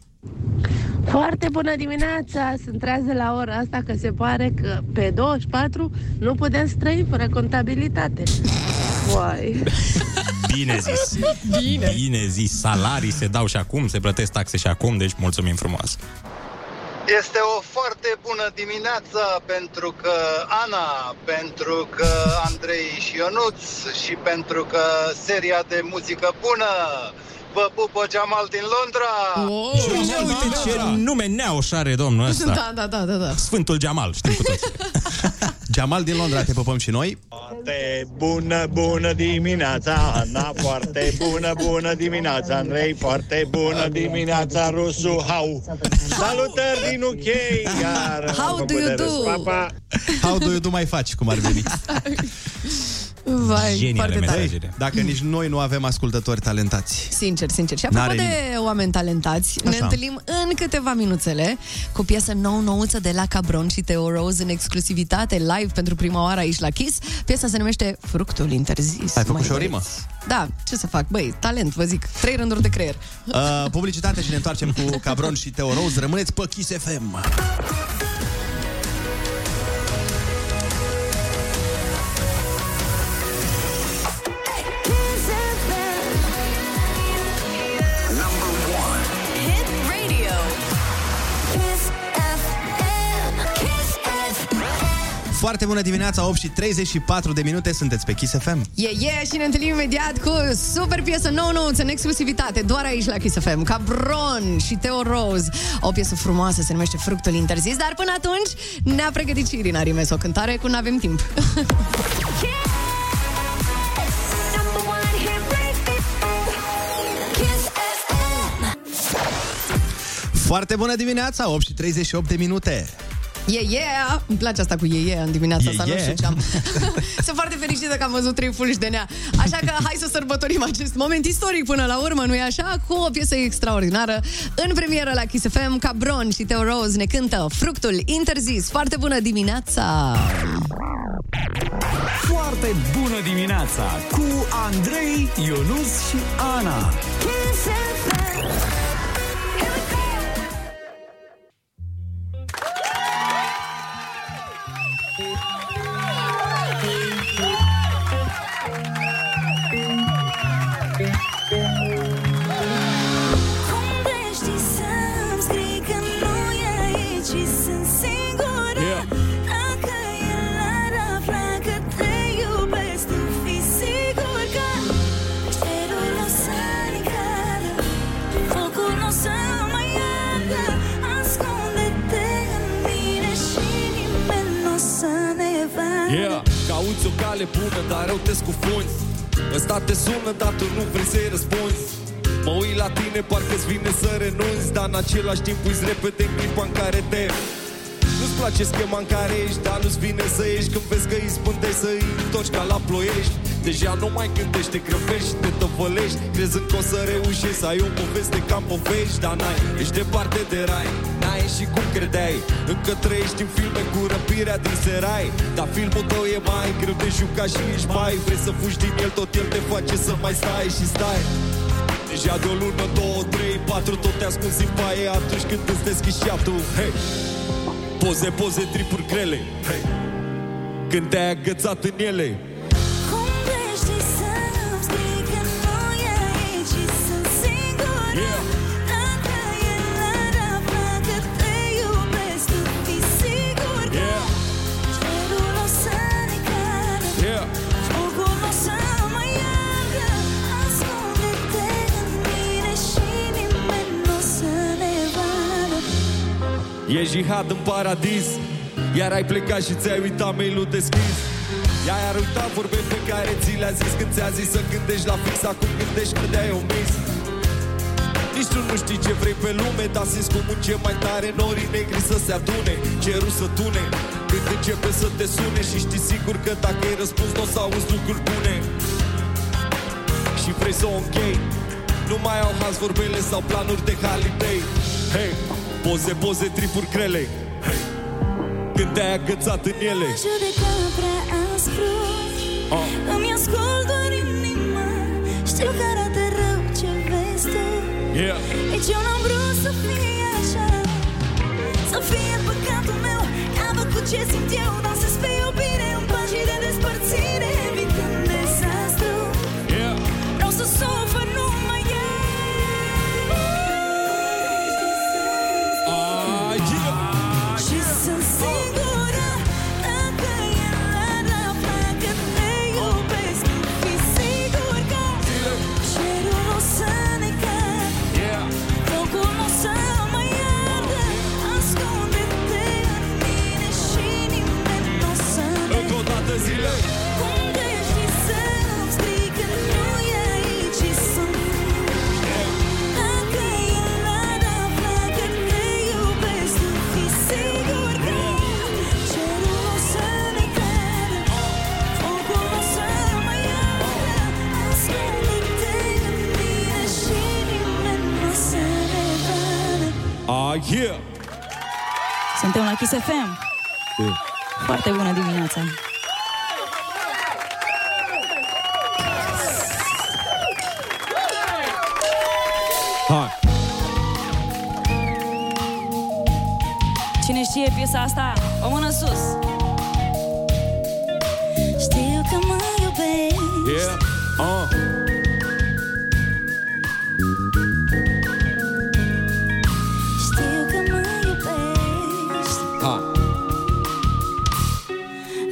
Foarte bună dimineața! Sunt trează la ora asta că se pare că pe douăzeci și patru nu putem străi fără contabilitate. Uai. Bine zis! Bine. Bine zis! Salarii se dau și acum, se plătesc taxe și acum, deci mulțumim frumos! Este o foarte bună dimineață pentru că Ana, pentru că Andrei și Ionuț și pentru că seria de muzică bună. Vă pupă Jamal din Londra! Wow, Jamal, uite ce nume neauș are domnul ăsta! Da, da, da, da, da. Sfântul Jamal, știm cu toți. Jamal din Londra, te pupăm și noi! Foarte bună, bună dimineața, Ana! Foarte bună, bună dimineața, Andrei! Foarte bună dimineața, Rusu! How! Salutări din U K! Iar how do you do? Papa. How do you do mai faci, cum ar veni? Vai, geniale mesajele. Dacă nici noi nu avem ascultători talentați. Sincer, sincer. Și apropo de nimic. Oameni talentați, așa, ne întâlnim în câteva minuțele cu piesă nou-nouță de la Cabron și Theo Rose în exclusivitate, live pentru prima oară aici la Kiss. Piesa se numește Fructul Interzis. Ai făcut și o rimă? Da, ce să fac? Băi, talent, vă zic. Trei rânduri de creier. Uh, publicitate și ne întoarcem cu Cabron și Theo Rose. Rămâneți pe Kiss F M. Foarte bună dimineața, opt și treizeci și patru de minute, sunteți pe Kiss F M. E, yeah, yeah, și ne întâlnim imediat cu super piesă nouă-nouă în exclusivitate, doar aici la Kiss F M. Cabron și Theo Rose, o piesă frumoasă, se numește Fructul Interzis, dar până atunci ne-a pregătit și Irina Rimes o cântare cu N-avem timp. Foarte bună dimineața, opt și treizeci și opt de minute. Yeah, yeah! Îmi place asta cu yeah, yeah în dimineața yeah, asta, yeah. Nu știu ce am. Sunt foarte fericită că am văzut trei fulgi de nea. Așa că hai să sărbătorim acest moment istoric până la urmă, nu-i așa? Cu o piesă extraordinară în premieră la Kiss F M, Cabron și Theo Rose ne cântă Fructul Interzis. Foarte bună dimineața! Foarte bună dimineața cu Andrei, Ionuț și Ana. Kiss F M. Cauți o cale bună, dar rău te scufunzi. Ăsta te sună, dar tu nu vrei să-i răspunzi. Mă uit la tine, parcă-ți vine să renunți, dar în același timp uiți repede în clipa în care te... Nu-ți place schema în care ești, dar nu-ți vine să ieși. Când vezi că îi spun să îi întorci ca la Ploiești. Deja nu mai gândești, te grăbești, te tăvălești, crezând că o să reușești să ai o poveste ca povești. Dar n-ai, ești departe de rai, n-ai și cum credeai. Încă trăiești în filme cu răpirea din serai. Dar filmul tău e mai greu de jucat și ești mai. Vrei să fugi din el, tot el te face să mai stai și stai. Deja de o lună, două, trei, patru, tot te ascunzi în paie atunci când îți deschizi șaptul. Hei! Poze, poze, tripuri grele, hey. Când te-ai agățat în ele. Cum vrei știi să nu-mi scrii că nu e aici și sunt singură, yeah. Dacă e la rapla că te iubesc, tu fii sigur, yeah. Cerul o să ne cadă, yeah. Focul o să mă iargă. Ascunde-te în mine și nimeni nu o să ne vadă. E jihad în paradis. Iar ai plecat și ți-ai uitat mail-ul deschis. I-ai arătat vorbe pe care ți le-a zis când ți-a zis să gândești la fix. Acum gândești că te-ai omis. Nici tu nu știi ce vrei pe lume, dar simți cum un ce mai tare norii negri să se adune, cerul să tune când începe să te sune. Și știi sigur că dacă ai răspuns n-o să auzi lucruri bune. Și vrei să o închei. Nu mai au haz vorbele sau planuri de holiday. Hei, poze, poze, tripuri grele. Când te-ai agățat în ele. M-a judecat prea aspru, oh. Îmi ascult doar inima. Știu că arată rău ce vezi tu, yeah. Deci eu n-am vrut să fie așa. Să fie păcatul meu. Am făcut ce simt eu. Dansez pe iubire în pagini de despărțire. Evitând dezastru, yeah. Vreau să sufăr numai eu. Ah, yeah. Și sunt sigură, dacă e la rapla că te iubesc, fii sigur că cerul o să ne cadă, focul o să mă iardă. Ascunde-te în mine și nimeni nu o să ne vadă. Cum grești să îmi scrii că nu e aici și sunt. Dacă e la rapla că te iubesc, fii sigur. Ah, yeah! Suntem la Kiss F M. Yeah. Foarte bună dimineața! Hai! Cine știe piesa asta? O mână sus! Știu că mă iubești, yeah. Oh.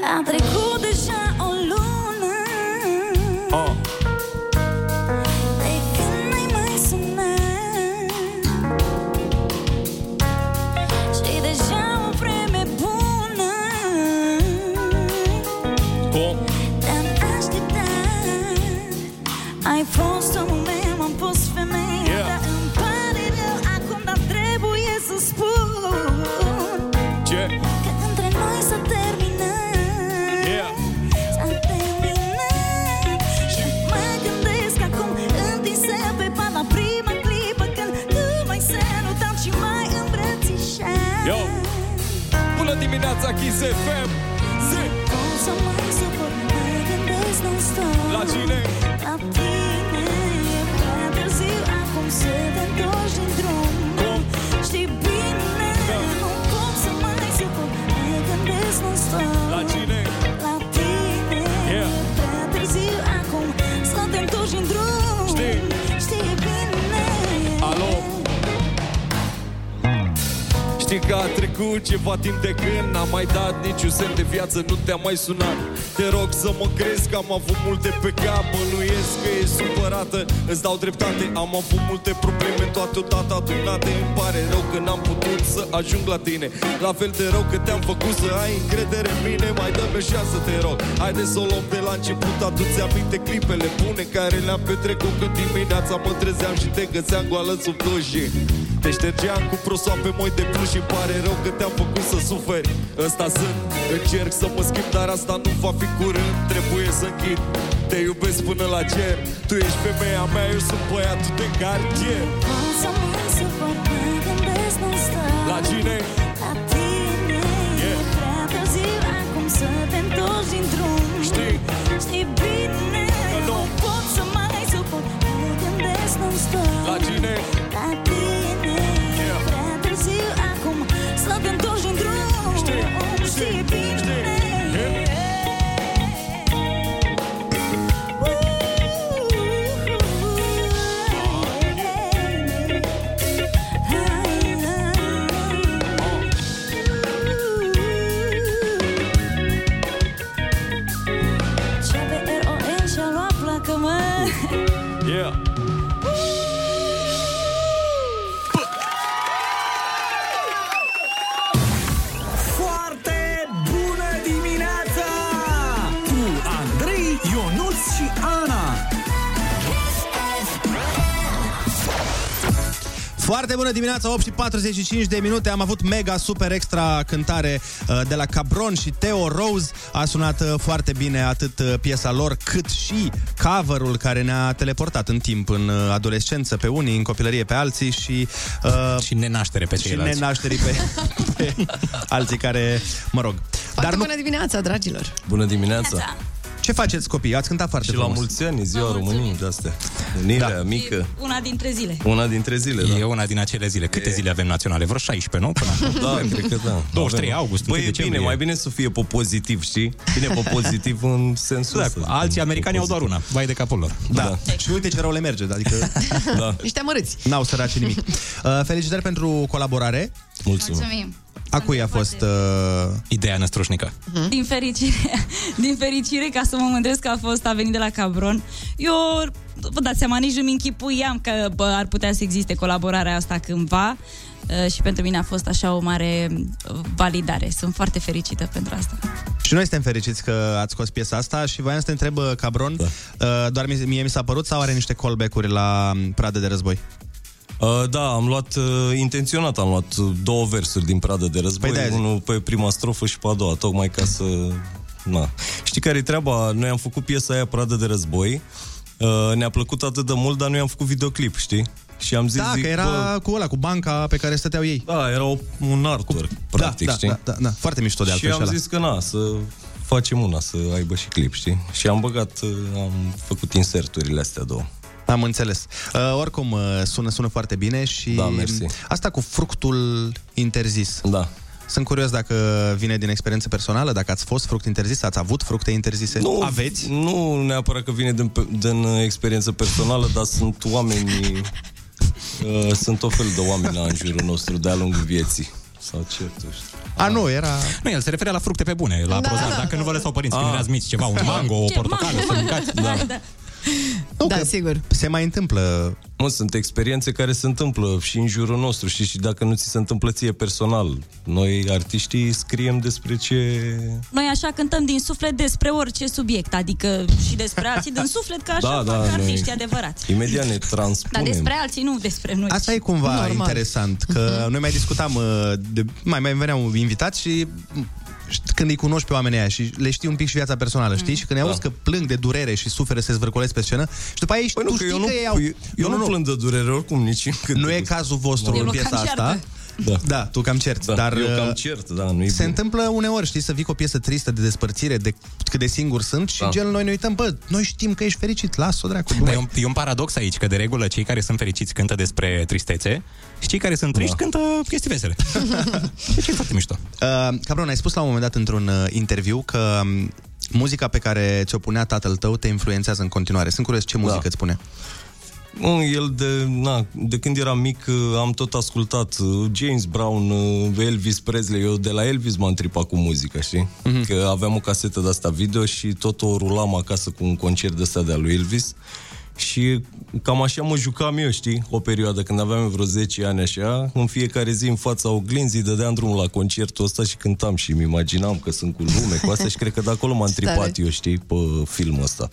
A trecut deja o lună, oh. De când n-ai mai sunat. Și deja o vreme bună, oh. Te-am așteptat. Ai fost omul meu, am fost femeia, yeah. Dar îmi pare rău acum, dar trebuie să spun, yeah. Că între noi s-a terminat. Yo! Bună dimineața, Kiss F M! Zi! La cine? La tine, e prea târziu, acum să te întorci din drum. Cum? Știi bine, da. Nu pot să mai suport, mă gândesc non-stop. La cine? La tine, yeah. E prea târziu, acum să te întorci din drum. Știi? Știi bine. Alo? Știi că a trecut ceva timp de când n-am mai dat niciun semn de viață, nu te-am mai sunat. Te rog să mă crezi că am avut multe pe cap. Bănuiesc că ești supărată, îți dau dreptate. Am avut multe probleme, toate odată adunate. Îmi pare rău că n-am putut să ajung la tine. La fel de rău că te-am făcut să ai încredere în mine. Mai dă-mi o șansă, te rog. Haide să o luăm de la început, adu-ți aminte clipele bune care le-am petrecut. Când dimineața mă trezeam și te găseam goală sub duș. Te ștergeam cu prosoape moi de pluș și îmi pare rău că te-am făcut să suferi. Ăsta sunt, încerc să mă schimb, dar asta nu va fi curând. Trebuie să închid, te iubesc până la cer. Tu ești femeia mea, eu sunt băiatul de cartier. La cine? La tine, yeah. Prea târziu acum să te întorci din drum. Știi? Știi bine că nu pot să mai suport. Mă gândesc non-stop. La cine? La tine, yeah. Prea târziu acum să te întorci din drum. Știi? Știi bine, știi. Yeah. Yeah. Foarte bună dimineața! Cu Andrei, Ionuț și Ana. Foarte bună dimineața, opt și patruzeci și cinci de minute. Am avut mega super extra cântare de la Cabron și Theo Rose. A sunat foarte bine atât piesa lor, cât și cover-ul care ne-a teleportat în timp, în adolescență pe unii, în copilărie pe alții și uh, și nenaștere pe ceilalți. Și nenașterii pe, pe alții care, mă rog. Foarte Dar bună nu... dimineața, dragilor. Bună dimineața. Ce faceți, copii? Ați cântat foarte și frumos. Și la mulți ani, ziua României de astea. Unirea, da. Mică. Una dintre zile. Una dintre zile, da. E una din acele zile. Câte e... zile avem naționale? Vreo șaisprezece, nu? Până da, cred că da. douăzeci și trei august, băi, e bine, mai bine să fie pe pozitiv, știi? Bine pe pozitiv în sensul ăsta. Da, alții americani au doar una. Vai de capul lor. Da. da. Și uite ce rău le merge. Adică... da. Niște amărâți. N-au săraci nimic. Uh, felicitări pentru colaborare. Mulțumim. Mulțumim. A cui a fost uh... ideea năstrușnică? Uh-huh. Din fericire, din fericire, ca să mă mândresc că a fost, a venit de la Cabron. Eu, vă dați seama, nici nu-mi închipuiam că bă, ar putea să existe colaborarea asta cândva uh, și pentru mine a fost așa o mare validare. Sunt foarte fericită pentru asta. Și noi suntem fericiți că ați scos piesa asta și voiam să te întreb, Cabron, da. uh, doar mie, mie mi s-a părut sau are niște callback-uri la Pradă de Război? Uh, da, am luat, uh, intenționat am luat două versuri din Pradă de Război, păi unul pe prima strofă și pe a doua, tocmai ca să... Na. Știi care-i treaba? Noi am făcut piesa aia, Pradă de Război, uh, ne-a plăcut atât de mult, dar noi am făcut videoclip, știi? Și am zis, da, zic, că era bă, cu ăla, cu banca pe care stăteau ei. Da, era o, un artwork, cu... practic, da, știi? Da, da, da, da, foarte mișto de altfel. Și am ala. zis că na, să... facem una, să aibă și clip, știi? Și am băgat, uh, am făcut inserturile astea două. Am înțeles. Uh, oricum, uh, sună, sună foarte bine și... Da, mersi. Asta cu fructul interzis. Da. Sunt curios dacă vine din experiență personală, dacă ați fost fruct interzis, ați avut fructe interzise, nu, aveți? Nu neapărat că vine din, din experiență personală, dar sunt oamenii... Uh, sunt o fel de oameni în jurul nostru de-a lungul vieții. Sau ce, tu știu. A, nu, era... Nu, el se referea la fructe pe bune, la da, prozar. Da, dacă da, nu vă lăsau părinți, a. când erați mici, ceva, un mango, o portocală, să mâncați. Da. Da. Nu, da, sigur. Se mai întâmplă. Mă, sunt experiențe care se întâmplă și în jurul nostru, știi, și dacă nu ți se întâmplă ție personal. Noi, artiștii, scriem despre ce... Noi așa cântăm din suflet despre orice subiect, adică și despre alții din suflet, că așa da, da, fac artiști noi... adevărați. Imediat ne transpunem. Dar despre alții, nu despre noi. Asta e cumva normal. Interesant, că noi mai discutam, de... mai, mai veneam invitați și... când îi cunoști pe oamenii aia și le știi un pic și viața personală, știi? Mm. Și când ne auzi da. că plâng de durere și suferă, se zvârcolesc pe scenă și după aia ești, păi nu, tu știi că, eu că nu, ei au... Eu, eu nu, nu plâng de durere oricum nici când. Nu e cazul vostru în piesa asta. Da. da, tu cam cert, da, dar eu cam cert, da, nu-i se bun. Întâmplă uneori, știi, să vii cu o piesă tristă de despărțire, de cât de singur sunt și da. Gel noi ne uităm, bă, noi știm că ești fericit, las-o dracu. Da, e, un, e un paradox aici, că de regulă cei care sunt fericiți cântă despre tristețe și cei care sunt triști da. cântă chestii vesele. Deci e foarte mișto. Uh, Cabron, ai spus la un moment dat într-un uh, interviu că um, muzica pe care ți-o punea tatăl tău te influențează în continuare. Sunt curios ce muzică da. îți pune. El de, na, de când eram mic am tot ascultat James Brown, Elvis Presley. Eu de la Elvis m-am tripat cu muzica, știi? Mm-hmm. Că aveam o casetă de asta video și tot o rulam acasă cu un concert de asta de-a lui Elvis. Și cam așa mă jucam eu, știi? O perioadă, când aveam vreo zece ani așa, în fiecare zi în fața oglinzii dădeam drumul la concertul ăsta și cântam și îmi imaginam că sunt cu lume, cu asta și cred că de acolo m-am tripat eu, știi? Pe filmul ăsta.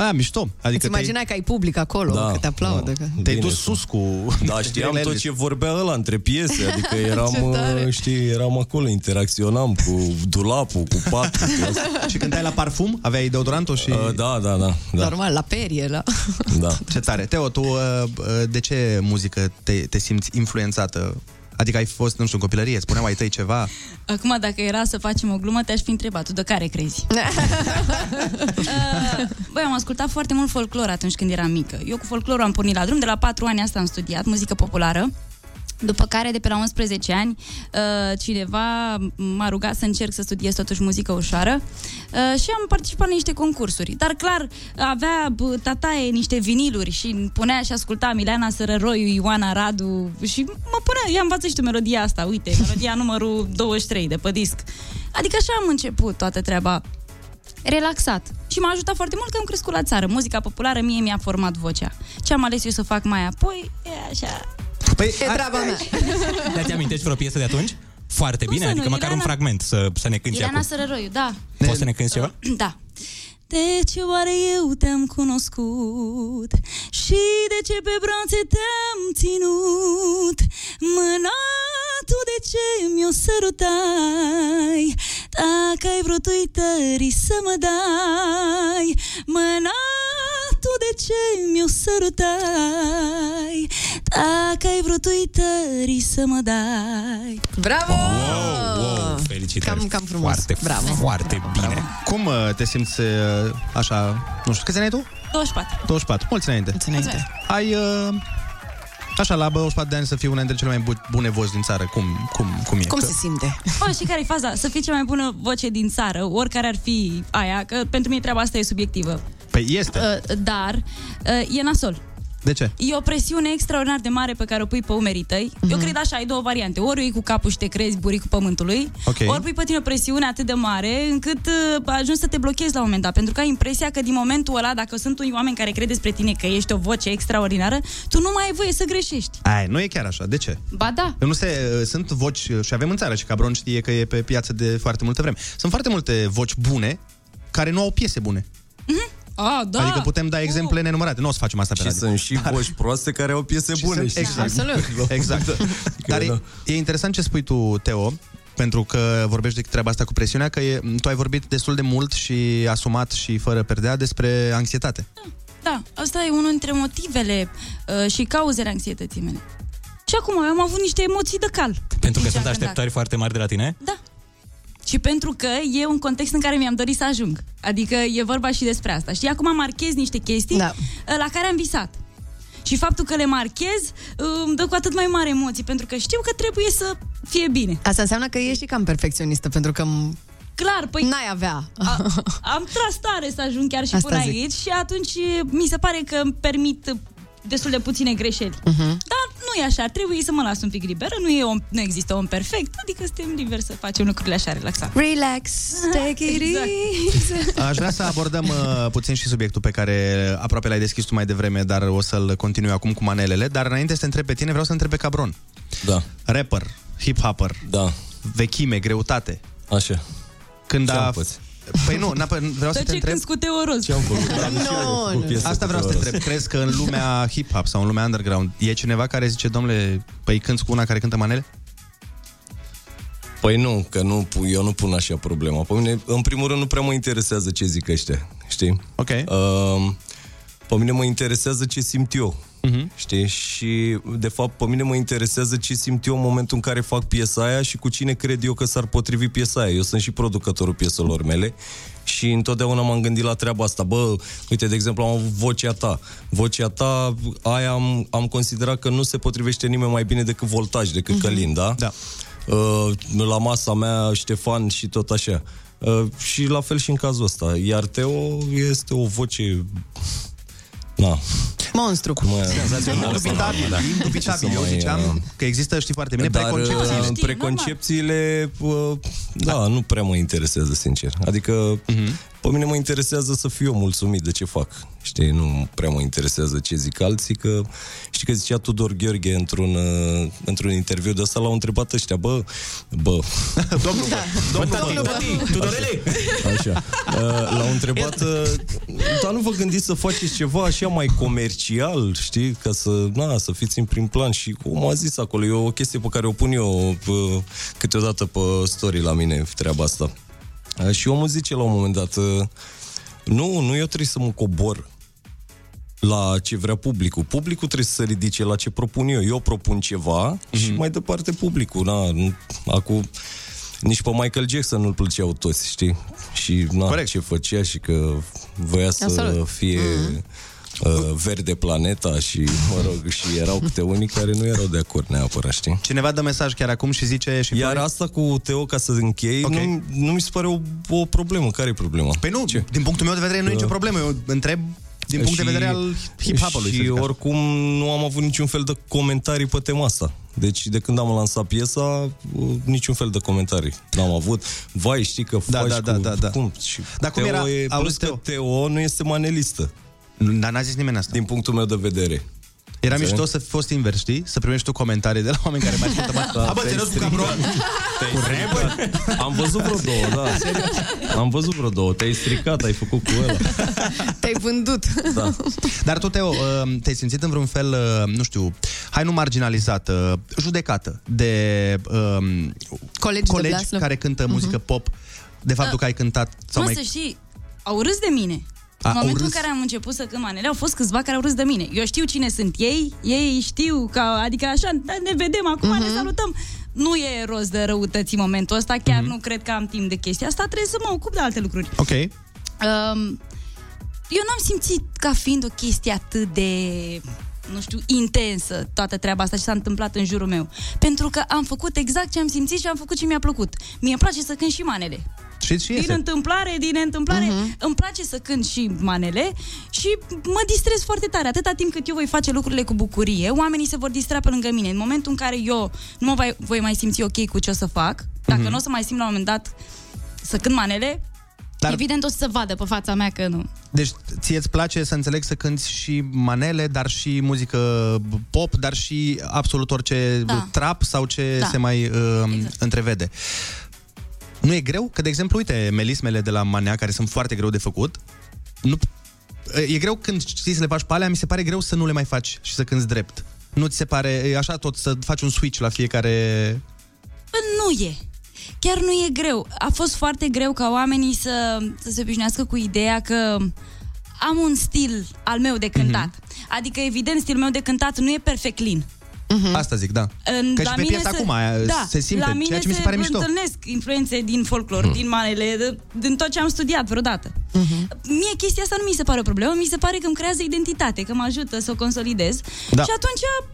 Aia, mișto. Adică îți imaginai că ai public acolo, da, că te aplaudă. Da. Te-ai dus sus cu... Da, știam tot ce vorbea ăla între piese, adică eram, știi, eram acolo, interacționam cu dulapul, cu patul. Cu... Și cântai la parfum? Aveai deodorantul și... Uh, da, da, da, da. Normal, la perie, la... Da. Ce tare. Teo, tu de ce muzică te, te simți influențată? Adică ai fost, nu știu, în copilărie, spuneam ai tăi ceva. Acum, dacă era să facem o glumă, te-aș fi întrebat, tu de care crezi? Băi, am ascultat foarte mult folclor atunci când eram mică. Eu cu folclorul am pornit la drum, de la patru ani asta am studiat, muzică populară. După care, de pe la unsprezece ani, cineva m-a rugat să încerc să studiez totuși muzică ușoară și am participat la niște concursuri. Dar, clar, avea tataie niște viniluri și îmi punea și asculta Milana Sărăroiu, Ioana Radu și mă punea, ia învață și tu melodia asta, uite, melodia numărul douăzeci și trei de pe disc. Adică așa am început toată treaba. Relaxat. Și m-a ajutat foarte mult că am crescut la țară. Muzica populară mie mi-a format vocea. Ce am ales eu să fac mai apoi e așa... Păi, e treaba mea. Dar ți-amintești vreo piesă de atunci? Foarte bine, adică nu, măcar Ilana... un fragment să, să ne cânti acum. Ilana Sărăroiu, da. Poți să ne cânti ceva? Da. De ce oare eu te-am cunoscut și de ce pe brațe te-am ținut? Mâna tu de ce mi-o sărutai? Dacă ai vrut uitării să mă dai, mâna tu de ce mi-o sărutai? Dacă ai vrut uitării să mă dai. Bravo! Wow, wow, felicitări! Cam, cam frumos. Foarte, bravo. Foarte bravo, bine. Bravo. Cum te simți așa, nu știu, câți ani ai tu? douăzeci și patru. douăzeci și patru, mulți înainte. Mulți înainte. Ai... Uh... Așa, la douăzeci și patru de ani să fii una dintre cele mai bune voci din țară. Cum, cum, cum e? Cum că... se simte? Bă, și care e faza? Să fii cea mai bună voce din țară, oricare ar fi aia, că pentru mine treaba asta e subiectivă. Păi este. Uh, dar uh, e nasol. De ce? E o presiune extraordinar de mare pe care o pui pe umerii tăi. Mm-hmm. Eu cred așa, ai două variante. Ori iei cu capul și te crezi buricul pământului, okay. Ori pui pe tine o presiune atât de mare încât uh, ajungi să te blochezi la un moment dat. Pentru că ai impresia că din momentul ăla, dacă sunt unii oameni care cred despre tine că ești o voce extraordinară, tu nu mai ai voie să greșești. Ai, nu e chiar așa, de ce? Ba da. Nu se, uh, sunt voci, și avem în țară, și Cabron știe că e pe piață de foarte multă vreme. Sunt foarte multe voci bune care nu au piese bune. Mm-hmm. Ah, da. Adică putem da exemple oh. nenumărate. Nu o să facem asta pe radio. Și sunt și voci proaste care au piese bune. Exact. Exact. exact. Dar e, e interesant ce spui tu, Teo, pentru că vorbești de treaba asta cu presiunea, că e, tu ai vorbit destul de mult și asumat și fără perdea despre anxietate. Da, asta e unul dintre motivele uh, și cauzele anxietății mele. Și acum am avut niște emoții de cal. Pentru că sunt așteptări dacă. foarte mari de la tine? Da. Și pentru că e un context în care mi-am dorit să ajung. Adică e vorba și despre asta. Știi, acum marchez niște chestii da. la care am visat. Și faptul că le marchez îmi dă cu atât mai mare emoții, pentru că știu că trebuie să fie bine. Asta înseamnă că ești cam perfecționistă, pentru că... Clar, păi... N-ai avea. A, am tras tare să ajung chiar și asta până zic. aici și atunci mi se pare că îmi permit... destul de puține greșeli. Uh-huh. Dar nu e așa, trebuie să mă las un pic liberă, nu, e om, nu există om perfect, adică suntem liberi să facem lucrurile așa, relaxat. Relax, take it exact. Aș vrea să abordăm uh, puțin și subiectul pe care aproape l-ai deschis tu mai devreme, dar o să-l continui acum cu manelele, dar înainte să te întreb pe tine, vreau să întreb pe Cabron. Da. Rapper, hip-hopper, da. Vechime, greutate. Așa. Când a... Păi nu, vreau să te întreb. Cânti cu Theo Rose. Asta vreau să te întreb. Crezi că în lumea hip-hop sau în lumea underground e cineva care zice, domnule, păi cânti cu una care cântă manele? Păi nu, că nu, eu nu pun așa problema. Pe mine, în primul rând, nu prea mă interesează ce zic ăștia, știi? Ok. Uh, pe mine mă interesează ce simt eu, uh-huh. știi? Și, de fapt, pe mine mă interesează ce simt eu în momentul în care fac piesa aia și cu cine cred eu că s-ar potrivi piesa aia. Eu sunt și producătorul pieselor mele și întotdeauna m-am gândit la treaba asta. Bă, uite, de exemplu, am avut vocea ta. Vocea ta, aia am, am considerat că nu se potrivește nimeni mai bine decât Voltaj, decât uh-huh. Călin, da? Da. Uh, la masa mea, Ștefan și tot așa. Uh, și la fel și în cazul ăsta. Iar Teo este o voce... No. Monstru. Indubitabil, indubitabil. Eu ziceam că există, știi foarte bine, dar preconcepțiile. Preconcepțiile, da, nu prea mă interesează, sincer. Adică, uh-huh. Pe mine mă interesează să fiu eu mulțumit de ce fac. Știi, nu prea mă interesează ce zic alții, că știi că zicea Tudor Gheorghe într-un într-un interviu de asta, l-au întrebat ăștia, bă, bă. Domnul, domnul, Tudorele. Așa. L-au întrebat, dar nu vă gândiți să faceți ceva așa mai comercial, știi, ca să, na, să fiți în prim plan? Și cum a zis acolo, e o chestie pe care o pun eu câteodată pe story la mine, treaba asta. Și omul zice la un moment dat, nu, nu eu trebuie să mă cobor la ce vrea publicul. Publicul trebuie să se ridice la ce propun eu. Eu propun ceva mm-hmm. și mai departe publicul. Na, acu, nici pe Michael Jackson nu-l plăceau toți, știi? Și na, corect. Ce făcea și că voia să Absolut. Fie... Mm-hmm. Verde planeta și, mă rog, și erau câte unii care nu erau de acord neapărat, știi? Cineva dă mesaj chiar acum și zice... Și iar pare... asta cu Teo, ca să închei, okay. nu, nu mi se pare o, o problemă. Care e problema? Păi nu, ce? Din punctul meu de vedere nu e uh... nicio problemă. Eu întreb din punct și, de vedere al hip-hop-ului. Și oricum nu am avut niciun fel de comentarii pe tema asta. Deci de când am lansat piesa, niciun fel de comentarii n-am avut. Vai, știi că faci da, da, da, cu... Da, da, da. Cum? Și dar Teo cum era? E... Plus Teo? Că Teo nu este manelistă. Dar n-a zis nimeni asta. Din punctul meu de vedere. Era înțeleg? Mișto să fost invers, știi? Să primești tu comentarii de la oameni care mai ascultă mai... Da, a, bă, te rău cu Cabron? Am văzut vreo două, da. Serios. Am văzut vreo două. Te-ai stricat, ai făcut cu ăla. Te-ai vândut. Da. Dar tu, Teo, te-ai simțit în vreun fel, nu știu, hai nu marginalizată, judecată de um, colegi, colegi de care cântă muzică uh-huh. pop, de faptul că ai cântat... Sau mai... să știi, au râs de mine. A, în momentul în care am început să cânt manele, au fost câțiva care au râs de mine. Eu știu cine sunt ei, ei știu că, adică așa, da, ne vedem acum, uh-huh. ne salutăm. Nu e rost de răutăți în momentul ăsta, chiar uh-huh. nu cred că am timp de chestia asta, trebuie să mă ocup de alte lucruri. Ok. Um, eu n-am simțit ca fiind o chestie atât de, nu știu, intensă toată treaba asta ce s-a întâmplat în jurul meu. Pentru că am făcut exact ce am simțit și am făcut ce mi-a plăcut. Mie îmi place să cânt și manele. Din întâmplare, din întâmplare uh-huh. îmi place să cânt și manele și mă distrez foarte tare. Atâta timp cât eu voi face lucrurile cu bucurie, oamenii se vor distra pe lângă mine. În momentul în care eu nu mă voi, voi mai simți ok cu ce o să fac, dacă uh-huh. nu o să mai simt la un moment dat să cânt manele, dar... evident o să se vadă pe fața mea că nu. Deci ție îți place, să înțeleg, să cânti și manele, dar și muzică pop, dar și absolut orice da. Trap sau ce da. Se mai uh, exact. Întrevede. Nu e greu? Că, de exemplu, uite, melismele de la Manea, care sunt foarte greu de făcut, nu... e greu când știi să le faci pe alea, mi se pare greu să nu le mai faci și să cânti drept. Nu ți se pare, e așa tot, să faci un switch la fiecare... Nu e. Chiar nu e greu. A fost foarte greu ca oamenii să, să se obișnuiască cu ideea că am un stil al meu de cântat. Mm-hmm. Adică, evident, stilul meu de cântat nu e perfect clean. Uhum. Asta zic, da. Că la și pe piesa acum da, se simte, ceea ce mi se pare mișto. La mine se întâlnesc influențe din folclor, uhum. Din manele, de, din tot ce am studiat vreodată. Uhum. Mie chestia asta nu mi se pare o problemă, mi se pare că îmi creează identitate, că mă ajută să o consolidez. Da. Și atunci,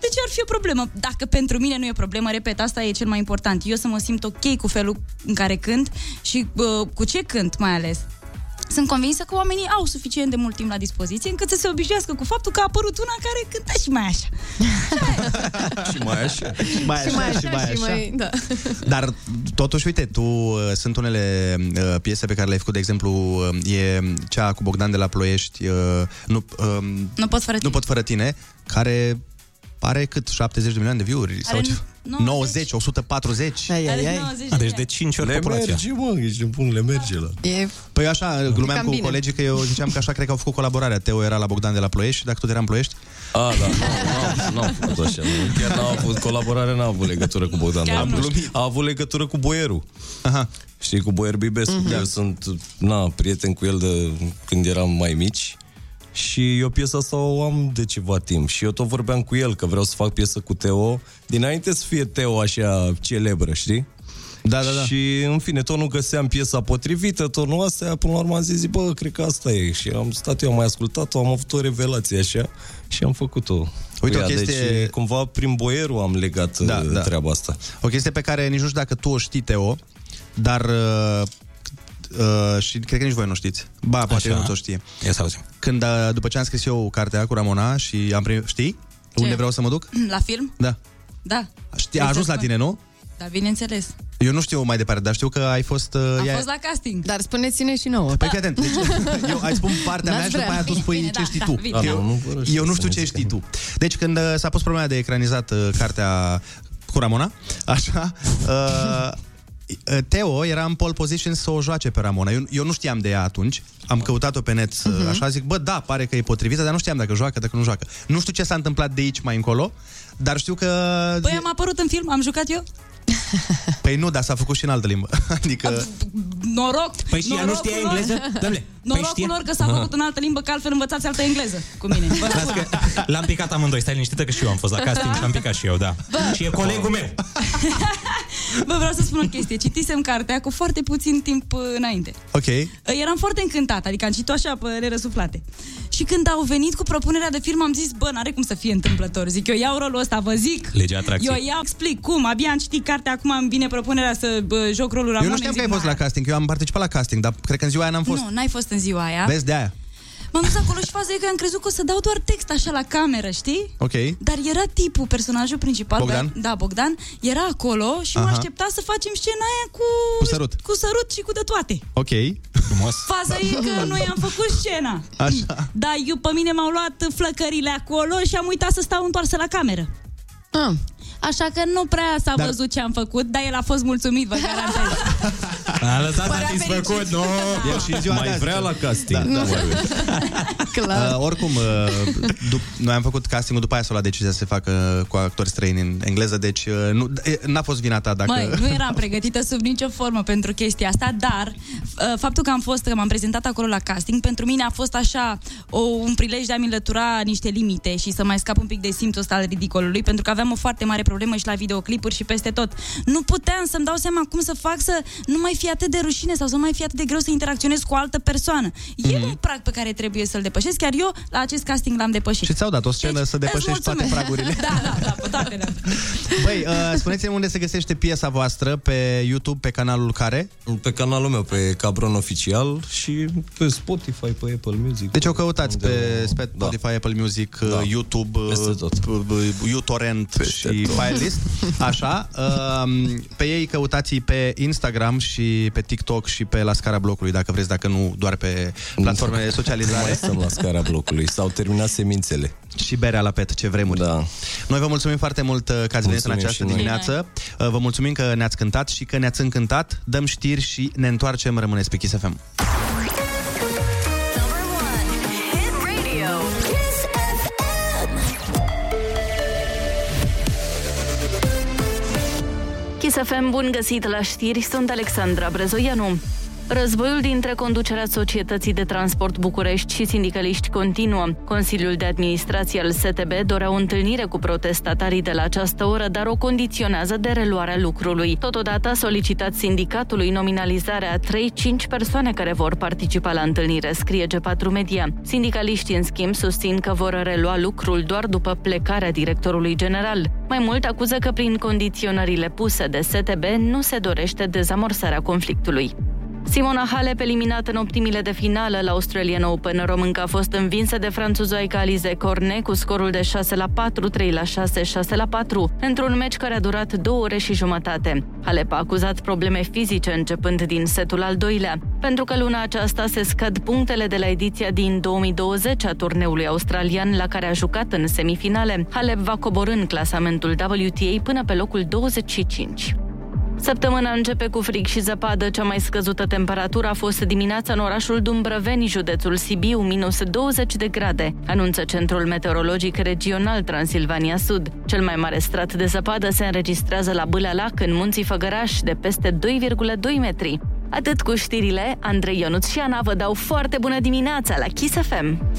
de ce ar fi o problemă? Dacă pentru mine nu e o problemă, repet, asta e cel mai important. Eu să mă simt ok cu felul în care cânt și uh, cu ce cânt mai ales. Sunt convinsă că oamenii au suficient de mult timp la dispoziție încât să se obișnuiască cu faptul că a apărut una care cânta și mai așa. Și mai așa. Și mai așa, și mai așa. Și mai așa, și mai, da. Dar totuși, uite, tu sunt unele uh, piese pe care le-ai făcut, de exemplu, uh, e cea cu Bogdan de la Ploiești, uh, nu, uh, nu, pot fără nu pot fără tine, care... Are cât? șaptezeci de milioane de view-uri? Sau nouăzeci, o sută patruzeci? Ai, ai, ai. A, deci de cinci ori populația. Le merge, mă, ești din bun, le merge la... E... Păi așa, glumeam cu bine. Colegii că eu ziceam că așa cred că au făcut colaborarea. Teo era la Bogdan de la Ploiești, dacă tot eram Ploiești. A, da, nu, nu, nu am făcut așa. Chiar n-a avut, colaborarea n-a avut legătură cu Bogdan de la Ploiești. A avut legătură cu Boierul. Aha. Știi, cu Boier Bibescu. Uh-huh. Eu sunt, na, prieten cu el de când eram mai mici. Și eu piesa asta o am de ceva timp. Și eu tot vorbeam cu el că vreau să fac piesă cu Teo dinainte să fie Teo așa celebră, știi? Da, da, da. Și în fine, tot nu găseam piesa potrivită, tot nu astea. Până la urmă am zis, bă, cred că asta e. Și am stat, eu am mai ascultat-o, am avut o revelație așa. Și am făcut-o. Uite, o chestie... Deci cumva prin Boierul am legat da, da. Treaba asta. O chestie pe care nici nu știu dacă tu o știi, Teo. Dar... Uh... Uh, și cred că nici voi nu știți. Ba, poate nu o știe. Când, uh, după ce am scris eu cartea cu Ramona și am primit, știi? Ce? Unde vreau să mă duc? La film? Da. Da. Știi, a ajuns la tine, nu? Da, bineînțeles. Eu nu știu mai departe, dar știu că ai fost... Uh, a ea... fost la casting. Dar spuneți-ne și nouă. Păi fii atent, deci, eu ai spun partea mea și după aia tu spui bine, ce da, știi da, tu. Da, eu, nu, nu, eu nu știu ce știi tu. Deci când uh, s-a pus problema de ecranizat uh, cartea cu Ramona, așa... Uh, Theo era în pole position să o joace pe Ramona. Eu, eu nu știam de ea atunci. Am căutat-o pe net, uh-huh. așa, zic, bă, da, pare că e potrivită, dar nu știam dacă joacă, dacă nu joacă. Nu știu ce s-a întâmplat de aici mai încolo, dar știu că... Păi am apărut în film, am jucat eu? Păi nu, dar s-a făcut și în altă limbă. Adică... Noroc! Păi și ea nu știa engleză? Dă-le! Norocul lor că s-a făcut în altă limbă, că altfel învățați altă engleză cu mine. L-am picat amândoi, stai liniștită că și eu am fost la casting și am picat și eu, da. Și e colegul meu. Bă, vreau să spun o chestie. Citisem cartea cu foarte puțin timp înainte. Ok. Eram foarte încântată, adică am citit-o așa pe nerăsuflate. Și când au venit cu propunerea de film, am zis, bă, n-are cum să fie întâmplător. Zic, eu iau rolul ăsta, vă zic. Legea atracției. Eu iau, explic cum, abia am citit cartea, acum îmi vine propunerea să bă, joc rolul Ramona. Eu nu știam că ai fost la casting, eu am participat la casting, dar cred că în ziua aia n-am fost. Nu, n-ai fost în ziua aia. Vezi, de aia. M-am dus acolo și faza e că am crezut că o să dau doar text așa la cameră, știi? Ok. Dar era tipul, personajul principal, Bogdan? Da, Bogdan, era acolo și Aha. mă aștepta să facem scena aia cu... Cu sărut. Cu sărut și cu de toate. Ok. Frumos. Faza e că noi am făcut scena. Așa. Dar eu, pe mine m-au luat flăcările acolo și am uitat să stau întoarsă la cameră. Ah. Așa că nu prea s-a dar... văzut ce am făcut, dar el a fost mulțumit, vă garantez. A lăsat satisfăcut, nu? No. Mai vrea azi, la casting. Da, da, clar. Uh, oricum, uh, dup- noi am făcut castingul, după aia s-a luat decizia să se facă cu actori străini în engleză, deci uh, nu, n-a fost vina ta dacă... Măi, nu eram pregătită sub nicio formă pentru chestia asta, dar uh, faptul că am fost, că m-am prezentat acolo la casting, pentru mine a fost așa o, un prilej de a-mi înlătura niște limite și să mai scap un pic de simțul ăsta al ridicolului, pentru că aveam o foarte mare problemă și la videoclipuri și peste tot. Nu puteam să-mi dau seama cum să fac să nu mai fie atât de rușine sau să nu mai fie atât de greu să interacționez cu o altă persoană. Mm-hmm. E un prag pe care trebuie să-l depășesc, chiar eu la acest casting l-am depășit. Și ți-au dat o scenă deci, să depășești toate pragurile. Da, da, da, pe toate le-am. Băi, uh, spuneți-mi unde se găsește piesa voastră pe YouTube, pe canalul care? Pe canalul meu, pe Cabron Oficial și pe Spotify, pe Apple Music. Deci o căutați pe Spotify, da. Apple Music, da. YouTube, uTorrent și Filelist, așa. Pe ei căutați pe Instagram și pe TikTok și pe la scara blocului, dacă vreți, dacă nu doar pe platformele de socializare. Suntem la scara blocului, s-au terminat semințele. Și berea la pet, ce vremuri. Da. Noi vă mulțumim foarte mult că ați venit în această dimineață. Noi. Vă mulțumim că ne-ați cântat și că ne-ați încântat. Dăm știri și ne întoarcem, rămâneți pe Kiss F M. Kiss F M, bun găsit la știri, sunt Alexandra Prezoianu. Războiul dintre conducerea Societății de Transport București și sindicaliști continuă. Consiliul de Administrație al S T B dorea o întâlnire cu protestatarii de la această oră, dar o condiționează de reluarea lucrului. Totodată a solicitat sindicatului nominalizarea a trei cinci persoane care vor participa la întâlnire, scrie G patru Media. Sindicaliștii, în schimb, susțin că vor relua lucrul doar după plecarea directorului general. Mai mult acuză că prin condiționările puse de S T B nu se dorește dezamorsarea conflictului. Simona Halep, eliminată în optimile de finală la Australian Open, românca a fost învinsă de franțuzoica Alize Cornet cu scorul de șase la patru, trei la șase, șase la patru, într-un meci care a durat două ore și jumătate. Halep a acuzat probleme fizice începând din setul al doilea. Pentru că luna aceasta se scad punctele de la ediția din două mii douăzeci a turneului australian la care a jucat în semifinale, Halep va coborî în clasamentul W T A până pe locul douăzeci și cinci. Săptămâna începe cu frig și zăpadă. Cea mai scăzută temperatură a fost dimineața în orașul Dumbrăveni, județul Sibiu, minus douăzeci de grade, anunță Centrul Meteorologic Regional Transilvania Sud. Cel mai mare strat de zăpadă se înregistrează la Bâlea Lac, în munții Făgăraș, de peste doi virgulă doi metri. Atât cu știrile, Andrei, Ionuț și Ana vă dau foarte bună dimineața la Kiss F M!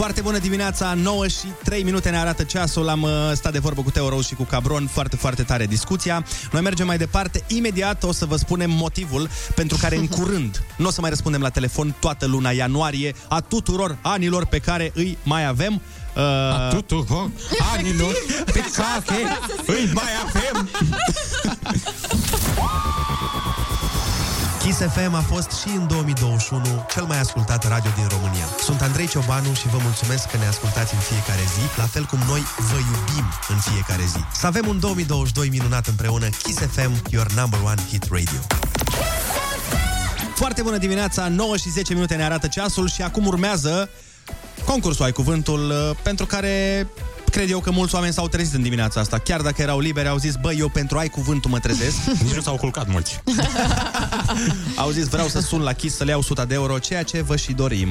Foarte bună dimineața, nouă și trei minute ne arată ceasul, am stat de vorbă cu Theo Rose și cu Cabron, foarte, foarte tare discuția. Noi mergem mai departe, imediat o să vă spunem motivul pentru care în curând nu o să mai răspundem la telefon toată luna ianuarie a tuturor anilor pe care îi mai avem. Uh... A tuturor anilor pe care îi mai avem. Kiss F M a fost și în două mii douăzeci și unu cel mai ascultat radio din România. Sunt Andrei Ciobanu și vă mulțumesc că ne ascultați în fiecare zi, la fel cum noi vă iubim în fiecare zi. Să avem un două mii douăzeci și doi minunat împreună. Kiss F M, your number one hit radio. Foarte bună dimineața, nouă și zece minute ne arată ceasul și acum urmează concursul Ai Cuvântul, pentru care cred eu că mulți oameni s-au trezit în dimineața asta. Chiar dacă erau liberi, au zis, băi, eu pentru Ai Cuvântul mă trezesc. Nici nu s-au culcat mulți. Au zis, vreau să sun la Kiss să le iau o sută de euro, ceea ce vă și dorim.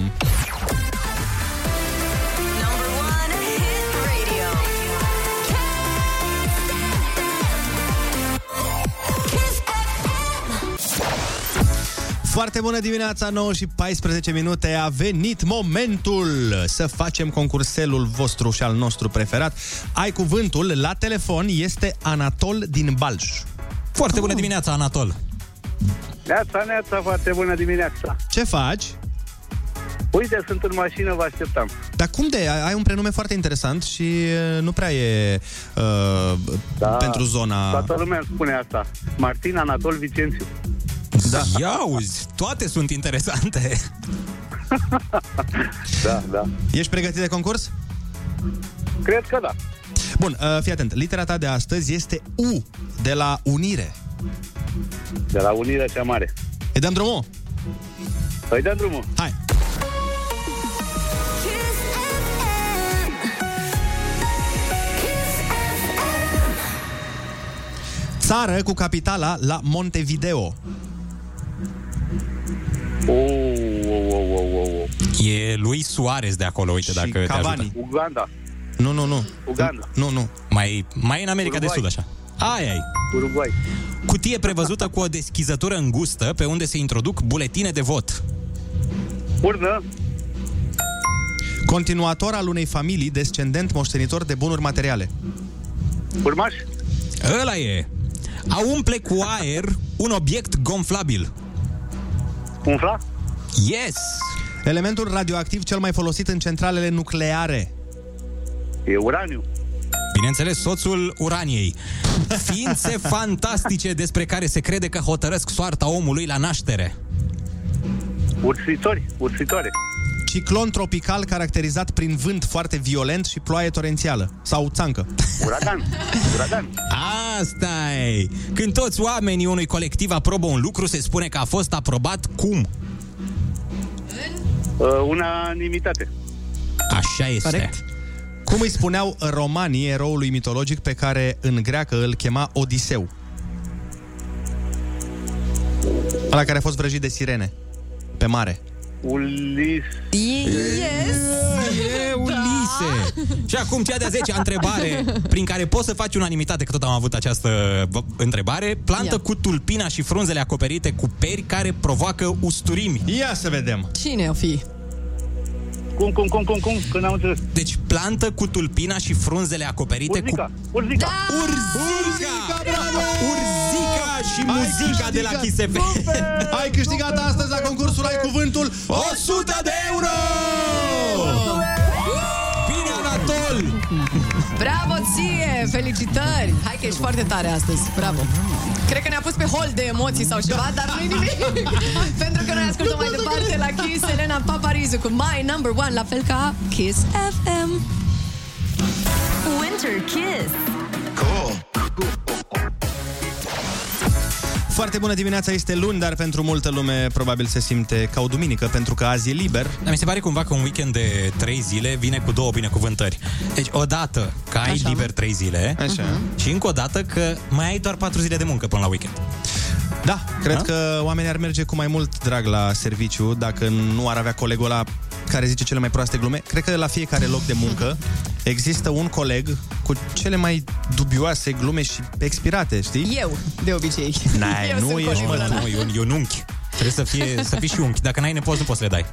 Foarte bună dimineața, nouă și paisprezece minute, a venit momentul să facem concurselul vostru și al nostru preferat. Ai Cuvântul, la telefon este Anatol din Balș. Foarte bună dimineața, Anatol! Neața, neața, foarte bună dimineața! Ce faci? Uite, sunt în mașină, vă așteptam. Dar cum de? Ai un prenume foarte interesant și nu prea e uh, da, pentru zona... Toată lumea spune asta. Martin, Anatol, Vicențiu. Da. Ia auzi, toate sunt interesante. Da, da. Ești pregătit de concurs? Cred că da. Bun, fii atent, litera ta de astăzi este U, de la Unire. De la Unirea cea mare. Îi dăm drumul? Îi dăm drumul. Hai. Țară cu capitala la Montevideo. Oh, oh, oh, oh, oh. E lui Suarez de acolo, uite, și dacă Cavani te ajută. Uganda. Nu, nu, nu. Uganda. Nu, nu. Mai, mai în America Uruguay. De Sud, așa. Ai, ai. Uruguay. Cutie prevăzută cu o deschizătură îngustă pe unde se introduc buletine de vot. Urnă. Continuator al unei familii descendent moștenitor de bunuri materiale. Urmaș. Ăla e. A umple cu aer un obiect gonflabil. Umfla? Yes! Elementul radioactiv cel mai folosit în centralele nucleare. E uraniu. Bineînțeles, soțul uraniei. Ființe fantastice despre care se crede că hotărăsc soarta omului la naștere. Ursitori, ursitoare. Ciclon tropical caracterizat prin vânt foarte violent și ploaie torențială. Sau țancă. Uragan. Uragan. Asta-i. Când toți oamenii unui colectiv aprobă un lucru, se spune că a fost aprobat cum? Unanimitate. Așa este. Corect. Cum îi spuneau romanii eroului mitologic pe care în greacă îl chema Odiseu? Ăla care a fost vrăjit de sirene pe mare. Ulis. Yes. E Ulise. Da. Și acum cea de-a zecea întrebare prin care poți să faci unanimitate, că tot am avut această întrebare. Plantă Ia. Cu tulpina și frunzele acoperite cu peri care provoacă usturimi. Ia să vedem. Cine o fi? Cum, cum, cum, cum, cum? Când am înțeles. Deci plantă cu tulpina și frunzele acoperite Urzica. Cu... Urzica. Da! Urzica! Urzica, bravo! Urzica și ai muzica de la Kiss F M. Ai câștigat super, astăzi la concursul Ai Cuvântul o sută de euro! Bine, Anatol! Bravo ție! Felicitări! Hai că ești foarte tare astăzi. Bravo! Cred că ne-a pus pe hol de emoții sau ceva, dar nu-i nimic. Pentru că noi ascultăm mai departe la Kiss, Elena Paparizu cu My Number One, la fel ca Kiss F M. Winter Kiss. Cool. Foarte bună dimineața, este luni, dar pentru multă lume probabil se simte ca o duminică, pentru că azi e liber. Dar mi se pare cumva că un weekend de trei zile vine cu două binecuvântări. Deci odată că ai Așa. liber trei zile Așa. și încă o dată că mai ai doar patru zile de muncă până la weekend. Da, cred A? că oamenii ar merge cu mai mult drag la serviciu dacă nu ar avea colegul ăla care zice cele mai proaste glume. Cred că la fiecare loc de muncă există un coleg cu cele mai dubioase glume și expirate, știi? Eu, de obicei. N-ai, eu nu ești, mă, nu, eu, eu un unchi. Trebuie să fii să fii și unchi. Dacă n-ai nepoți, nu poți să le dai.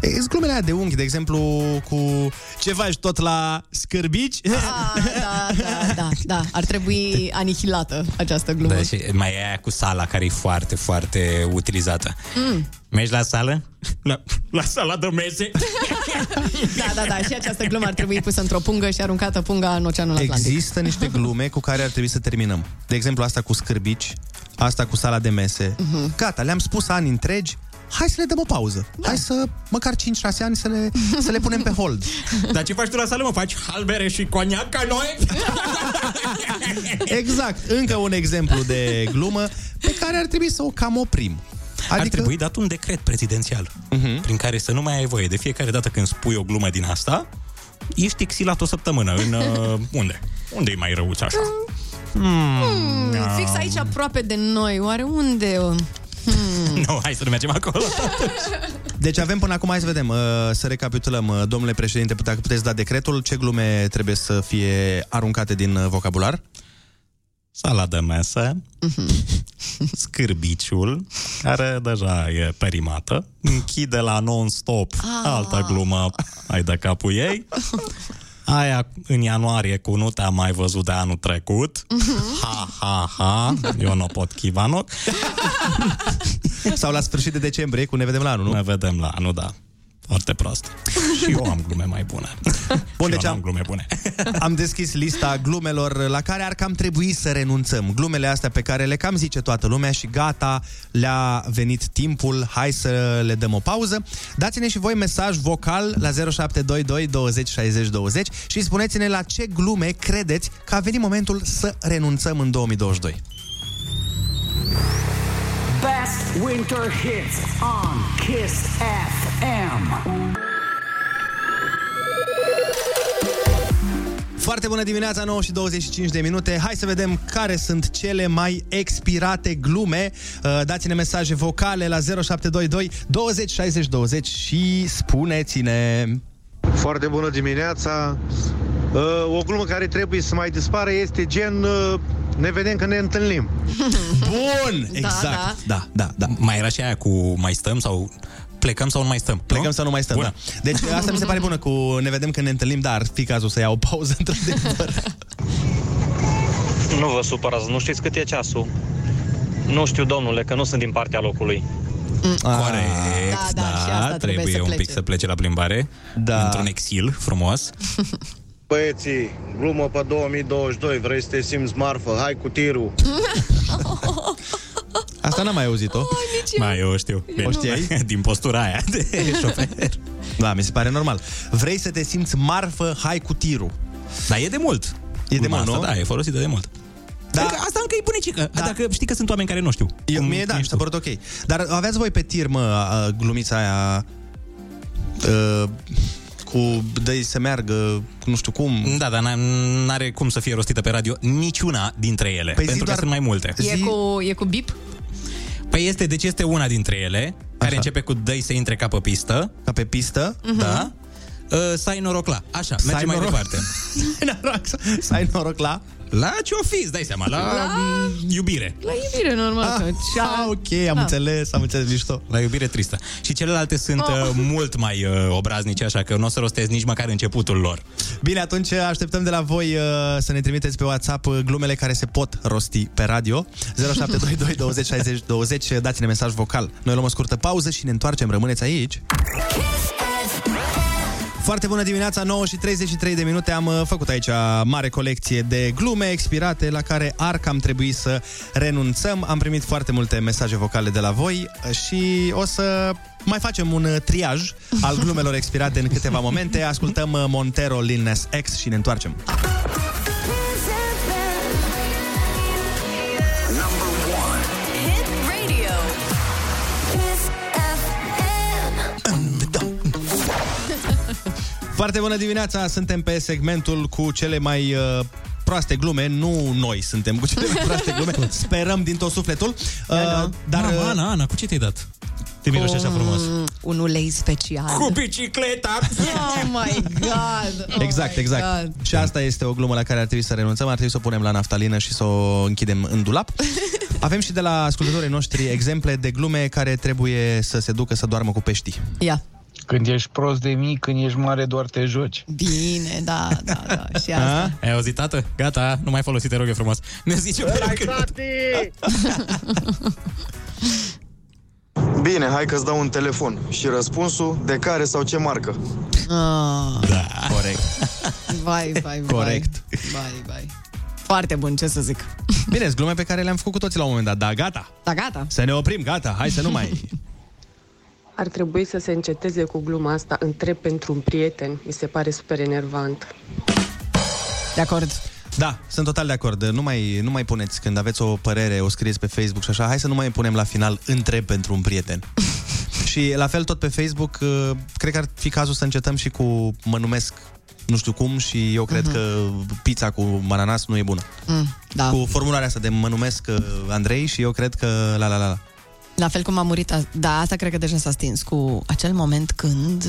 Sunt glumele de unghi, de exemplu, cu ce faci tot la scârbici? A, da, da, da, da. Ar trebui anihilată această glumă. Da, și mai e aia cu sala, care e foarte, foarte utilizată. Mm. Mergi la sală? La, la sala de mese? Da, da, da. Și această glumă ar trebui pusă într-o pungă și aruncată punga în Oceanul Atlantic. Există niște glume cu care ar trebui să terminăm. De exemplu, asta cu scârbici, asta cu sala de mese. Mm-hmm. Gata, le-am spus ani întregi. Hai să le dăm o pauză. Da. Hai să, măcar cinci șase ani, să le, să le punem pe hold. Dar ce faci tu la sală, mă? Faci halbere și coniac ca noi? Exact. Încă un exemplu de glumă pe care ar trebui să o cam oprim. Adică... ar trebui dat un decret prezidențial, uh-huh, prin care să nu mai ai voie. De fiecare dată când spui o glumă din asta, ești exilat o săptămână. În uh, unde? Unde e mai răuț așa? Hmm, hmm, um... fix aici, aproape de noi. Oare unde... Hmm. Nu, hai să nu mergem acolo. Deci avem până acum, hai să vedem, să recapitulăm. Domnule președinte, dacă puteți da decretul, ce glume trebuie să fie aruncate din vocabular? Sala de mesă, scârbiciul, care deja e perimată, închide la non-stop, altă glumă, ai de capul ei. Aia în ianuarie cu nu te-am mai văzut de anul trecut. Ha, ha, ha, eu nu pot chivanoc. Sau la sfârșit de decembrie cu ne vedem la anul, nu? Ne vedem la anul, da. Foarte prost. Și eu am glume mai bune. Bun, deci am, am glume bune. Am deschis lista glumelor la care ar cam trebui să renunțăm. Glumele astea pe care le cam zice toată lumea și gata, le-a venit timpul, hai să le dăm o pauză. Dați-ne și voi mesaj vocal la zero șapte doi doi douăzeci șaizeci douăzeci și spuneți-ne la ce glume credeți că a venit momentul să renunțăm în două mii douăzeci și doi. Best winter hits on Kiss F M. Foarte bună dimineața, nouă și douăzeci și cinci de minute. Hai să vedem care sunt cele mai expirate glume. Dați-ne mesaje vocale la zero șapte doi doi douăzeci șaizeci douăzeci și spuneți-ne. Foarte bună dimineața. O glumă care trebuie să mai dispară este gen... ne vedem când ne întâlnim. Bun! Exact. Da, da, da, da. Mai era și aia cu mai stăm sau plecăm sau nu mai stăm. Plecăm, nu? Sau nu mai stăm, bună. Da. Deci asta mi se pare bună, cu ne vedem când ne întâlnim, dar ar fi cazul să iau o pauză într-adevăr. Nu vă supărați, nu știți cât e ceasul. Nu știu, domnule, că nu sunt din partea locului. Mm. Corect, da, da, da, trebuie, trebuie un pic să plece la plimbare, da. Într-un exil frumos. Băieții, glumă pe două mii douăzeci și doi, vrei să te simți marfă, hai cu tirul. Asta n-am mai auzit-o. Oh, mai eu o știu. Eu o știai? Din postura aia de șofer. Da, mi se pare normal. Vrei să te simți marfă, hai cu tirul. Dar e de mult. E de mult, da, e folosită de mult. Da. Adică asta încă e bunicică, da. Dacă știi că sunt oameni care nu știu. Eu, mie da, mi s-a părut ok. Dar aveați voi pe tir, mă, glumița aia... Uh, cu dă-i să meargă, nu știu cum. Da, dar n-are cum să fie rostită pe radio niciuna dintre ele, păi pentru că sunt mai multe. E cu, e cu bip? Păi este, deci este una dintre ele, așa, care începe cu dă-i să intre ca pe pistă. Ca pe pistă? Uh-huh. Da. Uh, să ai noroc la. Așa, s-ai mergem noroc... mai departe. Să ai noroc la. La ce o fi, îți dai seama, la, la iubire. La iubire, normal. Ah, ah, ok, am ah. înțeles, am înțeles mișto. La iubire tristă. Și celelalte sunt oh. mult mai uh, obraznice, așa că nu o să rostez nici măcar începutul lor. Bine, atunci așteptăm de la voi uh, să ne trimiteți pe WhatsApp glumele care se pot rosti pe radio. zero șapte doi doi douăzeci șaizeci douăzeci, dați-ne mesaj vocal. Noi luăm o scurtă pauză și ne întoarcem. Rămâneți aici. Foarte bună dimineața, nouă și treizeci și trei de minute. Am făcut aici mare colecție de glume expirate la care ar cam trebui să renunțăm. Am primit foarte multe mesaje vocale de la voi și o să mai facem un triaj al glumelor expirate în câteva momente. Ascultăm Montero, Lil Nas X și ne întoarcem. Foarte bună dimineața, suntem pe segmentul cu cele mai uh, proaste glume. Nu noi suntem cu cele mai proaste glume. Sperăm din tot sufletul. uh, dar, Mama, Ana, Ana, cu ce te-ai dat? Te miroși așa frumos. Un ulei special. Cu bicicleta. Oh my God. Oh, exact, exact. God. Și asta este o glumă la care ar trebui să renunțăm. Ar trebui să o punem la naftalină și să o închidem în dulap. Avem și de la ascultătorii noștri exemple de glume care trebuie să se ducă să doarmă cu peștii. Ia. Când ești prost de mic, când ești mare, doar te joci. Bine, da, da, da. Și asta. A, ai auzit, tată? Gata, nu mai folosi, te rog eu frumos. Ne zice bine, hai că-ți dau un telefon. Și răspunsul, de care sau ce marcă? Ah. Da, corect. Vai, vai, vai. Corect. Vai, vai. Foarte bun, ce să zic. Bine, sunt glume pe care le-am făcut cu toții la un moment dat, dar gata. Da, gata. Să ne oprim, gata, hai să nu mai... Ar trebui să se înceteze cu gluma asta, întreb pentru un prieten, mi se pare super enervant. De acord. Da, sunt total de acord. Nu mai, nu mai puneți, când aveți o părere, o scrieți pe Facebook și așa, hai să nu mai punem la final întreb pentru un prieten. Și la fel tot pe Facebook, cred că ar fi cazul să încetăm și cu mă numesc nu știu cum și eu cred uh-huh. că pizza cu ananas nu e bună. Mm, da. Cu formularea asta de mă numesc Andrei și eu cred că la la la la. La fel cum a murit, a... da, asta cred că deja s-a stins cu acel moment când...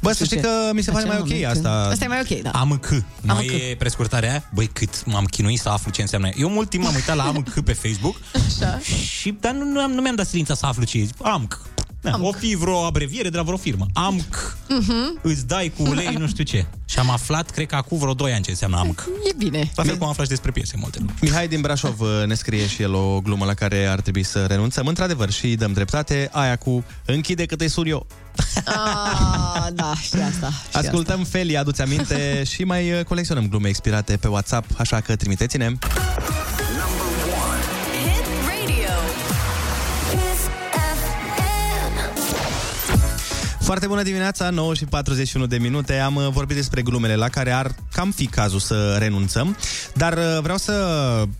Bă, să știi că mi se pare mai ok asta. Asta e mai ok, da. A M C. Nu e prescurtarea? Băi, cât m-am chinuit să aflu ce înseamnă. Eu mult timp m-am uitat la A M C pe Facebook. Așa. Și, dar nu, nu, nu mi-am dat silința să aflu ce e. A M C. Da, o fi vreo abreviere de la vreo firmă. A M C. Uh-huh. Îți dai cu ulei nu știu ce. Și am aflat, cred că acum vreo doi ani ce înseamnă A M C. E bine. La fel cum am aflat și despre piese multe lucruri. Mihai din Brașov ne scrie și el o glumă la care ar trebui să renunțăm. Într-adevăr, și dăm dreptate. Aia cu închide că te sun eu. Ah, da, și asta. Și ascultăm asta. Feli, adu-ți aminte. Și mai colecționăm glume expirate pe WhatsApp. Așa că trimiteți-ne. Foarte bună dimineața, nouă și patruzeci și unu de minute. Am vorbit despre glumele la care ar cam fi cazul să renunțăm. Dar vreau să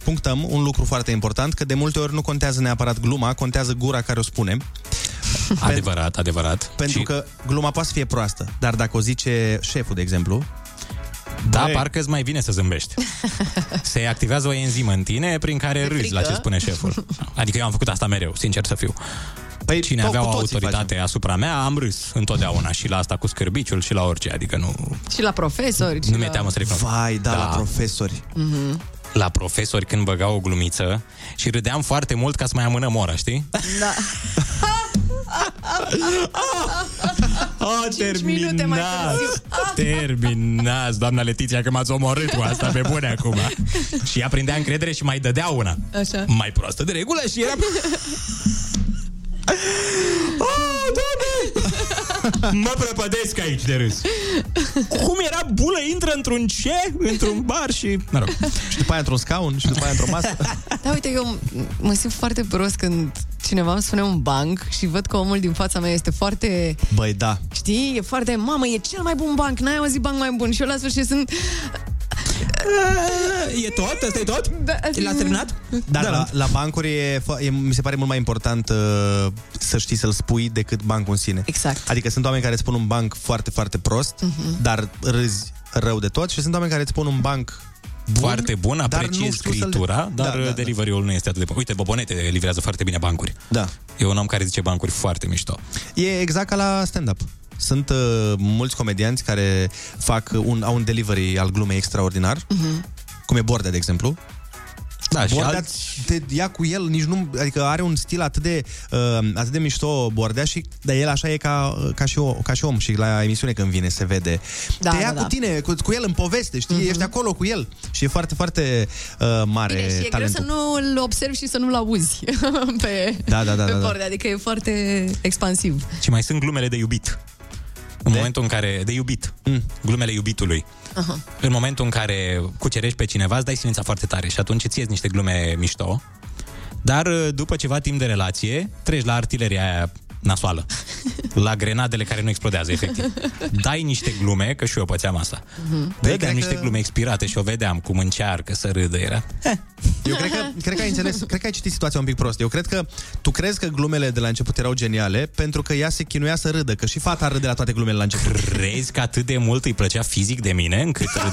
punctăm un lucru foarte important, că de multe ori nu contează neapărat gluma, contează gura care o spune. Adevărat, adevărat. Pentru și... că gluma poate să fie proastă, dar dacă o zice șeful, de exemplu, da, băi, parcă îți mai vine să zâmbești. Se activează o enzimă în tine prin care râzi la ce spune șeful. Adică eu am făcut asta mereu, sincer să fiu. Păi, cine avea o autoritate asupra mea, am râs întotdeauna și la asta cu scârbiciul și la orice, adică nu... Și la profesori. Nu mi-e teamă să recunosc. Vai, da, da, la profesori. Mm-hmm. La profesori când băgau o glumiță și râdeam foarte mult ca să mai amânăm ora, știi? Da. Oh, terminați. Terminați, doamna Letiția, că m-ați omorât cu asta pe bune acum. Și ea prindea încredere și mai dădea una. Așa. Mai proastă de regulă și era... Oh, doamne! Mă prăpădesc aici de râs. Cum era bulă, intră într-un ce? Într-un bar și... Mă rog. Și după aia într-un scaun și după aia într-o masă. Da, uite, eu mă simt foarte prost când cineva îmi spune un banc și văd că omul din fața mea este foarte... Băi, da. Știi? E foarte... Mamă, e cel mai bun banc. N-ai auzit banc mai bun. Și eu la sfârșit sunt... E tot? Asta e tot? Da, l-a terminat? Dar da, la, la bancuri e, e, mi se pare mult mai important uh, să știi să-l spui decât bancul în sine. Exact. Adică sunt oameni care spun un banc foarte, foarte prost, uh-huh. dar râzi rău de tot și sunt oameni care îți spun un banc bun, foarte bun, apreciez scritura, dar da, da, delivery-ul nu este atât de bun. Uite, Bobonete livrează foarte bine bancuri. Da. E un om care zice bancuri foarte mișto. E exact ca la stand-up. Sunt uh, mulți comedianți care fac un, au un delivery al glumei extraordinar, uh-huh. cum e Bordea, de exemplu. Da, Bordea și te ia cu el, nici nu, adică are un stil atât de, uh, atât de mișto Bordea, și dar el așa e ca, ca, și o, ca și om și la emisiune când vine se vede. Da, te ia da, cu da. tine, cu, cu el în poveste, știi, uh-huh. ești acolo cu el și e foarte, foarte uh, mare bine, și talentul. E greu să nu-l observi și să nu-l auzi pe, da, da, da, pe da, da, Bordea, adică e foarte expansiv. Și mai sunt glumele de iubit. În de? momentul în care... De iubit. Mm. Glumele iubitului. Uh-huh. În momentul în care cucerești pe cineva, îți dai silința foarte tare și atunci îți ies niște glume mișto, dar după ceva timp de relație, treci la artileria aia nasoală. La grenadele care nu explodează, efectiv. Dai niște glume, că și eu pățeam asta. Uh-huh. Vedeam niște că... glume expirate și o vedeam cum încearcă să râdă, era... Eu cred că, cred că ai înțeles, cred că ai citit situația un pic prost. Eu cred că tu crezi că glumele de la început erau geniale pentru că ea se chinuia să râdă, că și fata râde la toate glumele la început. Crezi că atât de mult îi plăcea fizic de mine încât râd?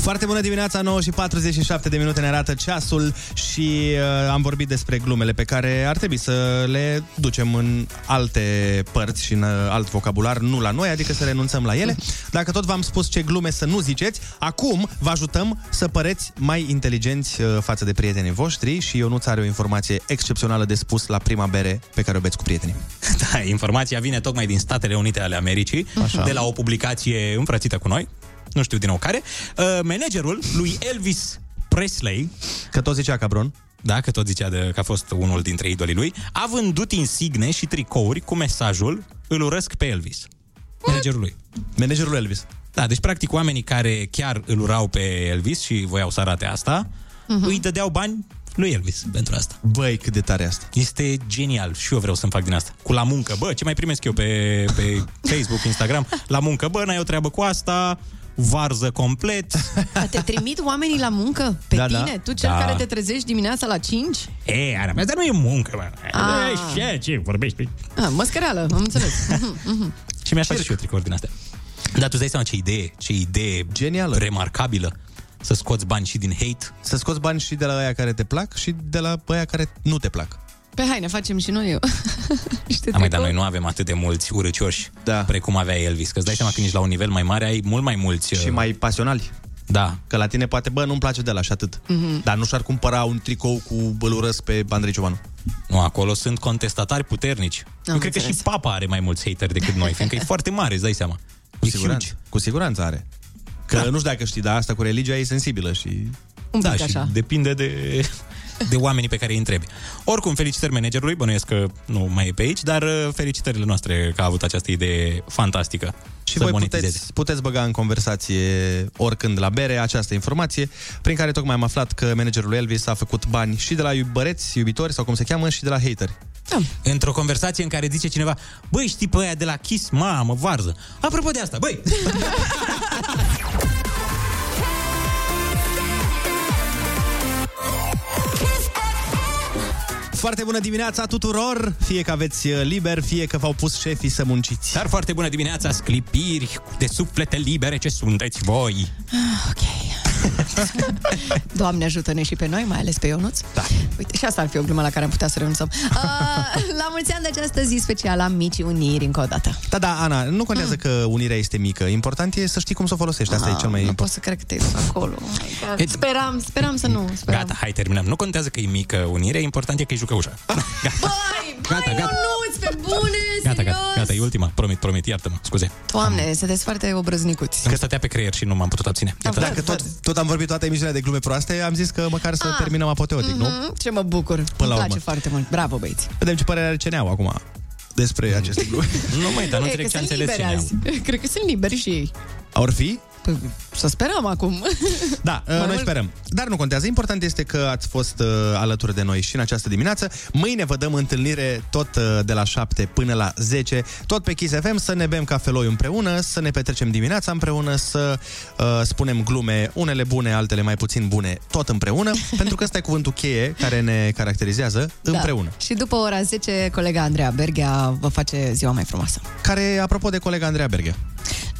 Foarte bună dimineața, nouă și patruzeci și șapte de minute ne arată ceasul și uh, am vorbit despre glumele pe care ar trebui să le ducem în alte părți și în uh, alt vocabular, nu la noi, adică să renunțăm la ele. Dacă tot v-am spus ce glume să nu ziceți, acum vă ajutăm să păreți mai inteligenți uh, față de prietenii voștri și Ionuț are o informație excepțională de spus la prima bere pe care o beți cu prietenii. Da, informația vine tocmai din Statele Unite ale Americii, așa, de la o publicație înfrățită cu noi, nu știu din nou care, uh, managerul lui Elvis Presley, că tot zicea Cabron, da, că tot zicea de, că a fost unul dintre idolii lui, a vândut insigne și tricouri cu mesajul "Îl urăsc pe Elvis". Managerul lui. Managerul Elvis. Da, deci practic oamenii care chiar îl urau pe Elvis și voiau să arate asta, uh-huh, îi dădeau bani lui Elvis pentru asta. Băi, cât de tare asta. Este genial și eu vreau să-mi fac din asta. Cu la muncă, bă, ce mai primesc eu pe, pe Facebook, Instagram? La muncă, bă, n-ai o treabă cu asta, varză complet. A, te trimit oamenii la muncă? Pe da, tine? Da. Tu cel da. care te trezești dimineața la cinci? E, Ana, asta nu e muncă, bă. Ce, ce vorbești? A, măscăreală, am înțeles. Și mi-aș face și eu tricouri din astea. Dar tu îți dai seama ce idee, ce idee genială, remarcabilă. Să scoți bani și din hate. Să scoți bani și de la aia care te plac și de la aia care nu te plac. Pe haine facem și noi eu. Am, dar noi nu avem atât de mulți urâcioși, da, precum avea Elvis. Că îți dai seama, când ești la un nivel mai mare, ai mult mai mulți și uh... mai pasionali. Da. Că la tine poate, bă, nu-mi place de la și atât, mm-hmm. Dar nu și-ar cumpăra un tricou cu "Îl urăsc pe Andrei Ciobanu". Nu, acolo sunt contestatari puternici. Am Eu înțeles. Cred că și Papa are mai mulți hateri decât noi, fiindcă e foarte mare, îți dai seama. Cu siguranță, cu siguranță are. Că da, nu știu dacă știi, dar asta cu religia e sensibilă și... Da, și așa, depinde de, de oamenii pe care îi întrebi. Oricum, felicitări managerului, bănuiesc că nu mai e pe aici, dar felicitările noastre că a avut această idee fantastică. Și voi puteți, puteți băga în conversație oricând la bere această informație, prin care tocmai am aflat că managerul Elvis a făcut bani și de la iubăreți, iubitori, sau cum se cheamă, și de la hateri. Da. Într-o conversație în care zice cineva: "Băi, știi pe aia de la Kiss? Mamă, varză! Apropo de asta, băi!" Foarte bună dimineața tuturor! Fie că aveți liber, fie că v-au pus șefii să munciți. Dar foarte bună dimineața, sclipiri de suflete libere, ce sunteți voi! Ok. Doamne, ajută-ne și pe noi, mai ales pe Ionuț. Da. Uite, și asta ar fi o glumă la care am putea să renunțăm. Uh, la mulți ani de această zi specială a Micii Uniri, încă o dată. Da, da, Ana, nu contează mm. că unirea este mică. Important e să știi cum să o folosești. Asta ah, e cel mai important. Nu pot să cred că te duci acolo. Oh, speram, speram să nu. Speram. Gata, hai, terminăm. Nu contează că e mică unirea, important e că e jucă ușa. Gata. Băi, băi, gata, Ionuț, pe bune, gata, serios. Gata, gata, e ultima. Promit, promit, iartă-mă, scuze. Doamne, am... sunteți foarte obrăznicuți. Că stătea pe creier și nu m-am putut abține. Dacă tot Tot am vorbit toată emisiunea de glume proaste, am zis că măcar să ah, terminăm apoteotic, mm-hmm, nu? Ce mă bucur, până îmi place foarte mult. Bravo, băieți. Vedem ce părere are Ceneau acum despre mm. aceste glume. Nu, mai, dar nu înțeleg ce a înțeles Ceneau. Cred că sunt liberi și ei. Or fi? Păi, să sperăm acum. Da, mai noi mult... sperăm. Dar nu contează, important este că ați fost uh, alături de noi și în această dimineață. Mâine vă dăm întâlnire tot uh, de la șapte până la zece, tot pe Kiss F M, să ne bem cafeloi împreună, să ne petrecem dimineața împreună, să uh, spunem glume, unele bune, altele mai puțin bune, tot împreună, pentru că ăsta e cuvântul cheie care ne caracterizează, da, împreună. Și după ora zece, colega Andreea Berghia vă face ziua mai frumoasă. Care, apropo de colega Andreea Berghia,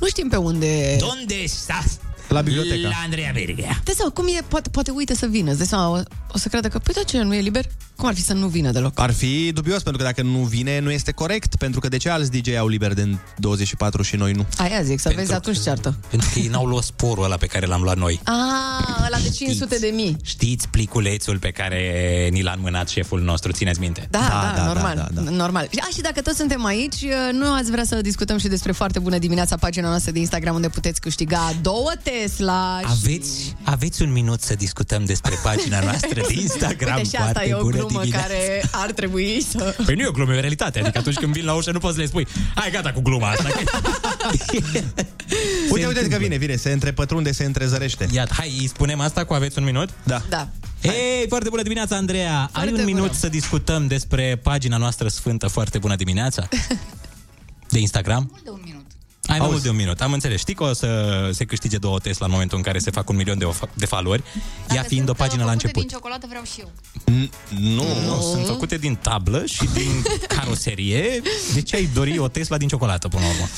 nu știm pe unde... Unde estás? La bibliotecă. La Andreea Berghia. De sau, cum e, poate, poate uite să vină. De sau, o, o să creadă că, păi, da, ce, nu e liber? Cum ar fi să nu vină deloc? Ar fi dubios, pentru că dacă nu vine, nu este corect, pentru că de ce alți D J au liber de douăzeci și patru și noi nu? Aia zic, să pentru vezi că, atunci ceartă. Pentru că ei n-au luat sporul ăla pe care l-am luat noi. Ah, ăla de cinci sute de mii. Știți pliculețul pe care ni l-a înmânat șeful nostru, țineți minte? Da, da, da, da, normal, da, da, da, normal. A, și dacă toți suntem aici, nu ați vrea să discutăm și despre Foarte bună dimineața, pagina noastră de Instagram, unde puteți câștiga două te- Slash. Aveți, aveți un minut să discutăm despre pagina noastră de Instagram. Uite, și asta e o glumă dimineața care ar trebui să... Păi nu e o glumă, e o realitate. Adică atunci când vin la ușă nu poți să le spui: "Hai, gata cu gluma asta." Uite, uite că vine, vine, se întrepătrunde, se întrezărește. Iată, hai, îi spunem asta cu "aveți un minut"? Da, da. Ei, foarte bună dimineața, Andreea. Foarte Ai un minut bună. Să discutăm despre pagina noastră sfântă Foarte bună dimineața de Instagram? De un minut. Ai mai mult de un minut, am înțeles. Știi că o să se câștige două Tesla în momentul în care se fac un milion de, of- de followeri. Dacă ea fiind o pagină la început. Din ciocolată vreau și eu. N- nu, no. Sunt făcute din tablă și din caroserie. De ce ai dori o Tesla din ciocolată până la urmă?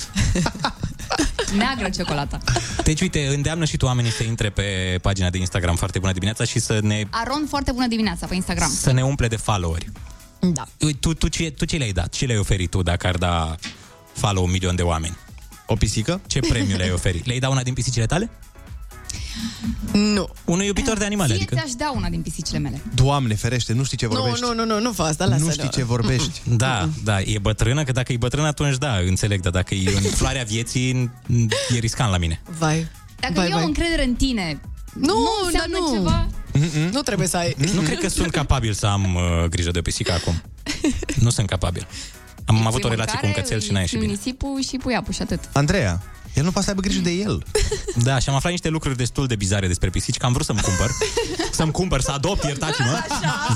Neagră ciocolata. Deci, uite, îndeamnă și tu oamenii să intre pe pagina de Instagram Foarte Bună Dimineața și să ne... Aron Foarte Bună Dimineața pe Instagram. Să ne umple de followeri. Da. Tu, tu, ce, tu ce le-ai dat? Ce le-ai oferit tu dacă ar da follow un milion de oameni? O pisică? Ce premiu le-ai oferit? Le-ai dat una din pisicile tale? Nu. Unui iubitor de animale, adică. Ție ți-aș da una din pisicile mele. Doamne ferește, nu știi ce vorbești. Nu, nu, nu, nu, nu fă asta, lasă. Nu știi ce vorbești. Da, da, e bătrână, că dacă e bătrână atunci da, înțeleg, dar dacă e în floarea vieții e riscant la mine. Vai. Dacă vai, eu am încredere în tine. Nu, nu, dar nu. Ceva... Nu trebuie să ai. Nu cred că sunt capabil să am uh, grijă de o pisică acum. Nu sunt capabil. Am îi avut o relație mâncare, cu un cățel și n-a ieșit bine. Nisipul și puiapul și atât. Andreea, el nu poate să aibă grijă de el. Da, și am aflat niște lucruri destul de bizare despre pisici, că am vrut să-mi cumpăr. Să-mi cumpăr, să adopt, iertați-mă,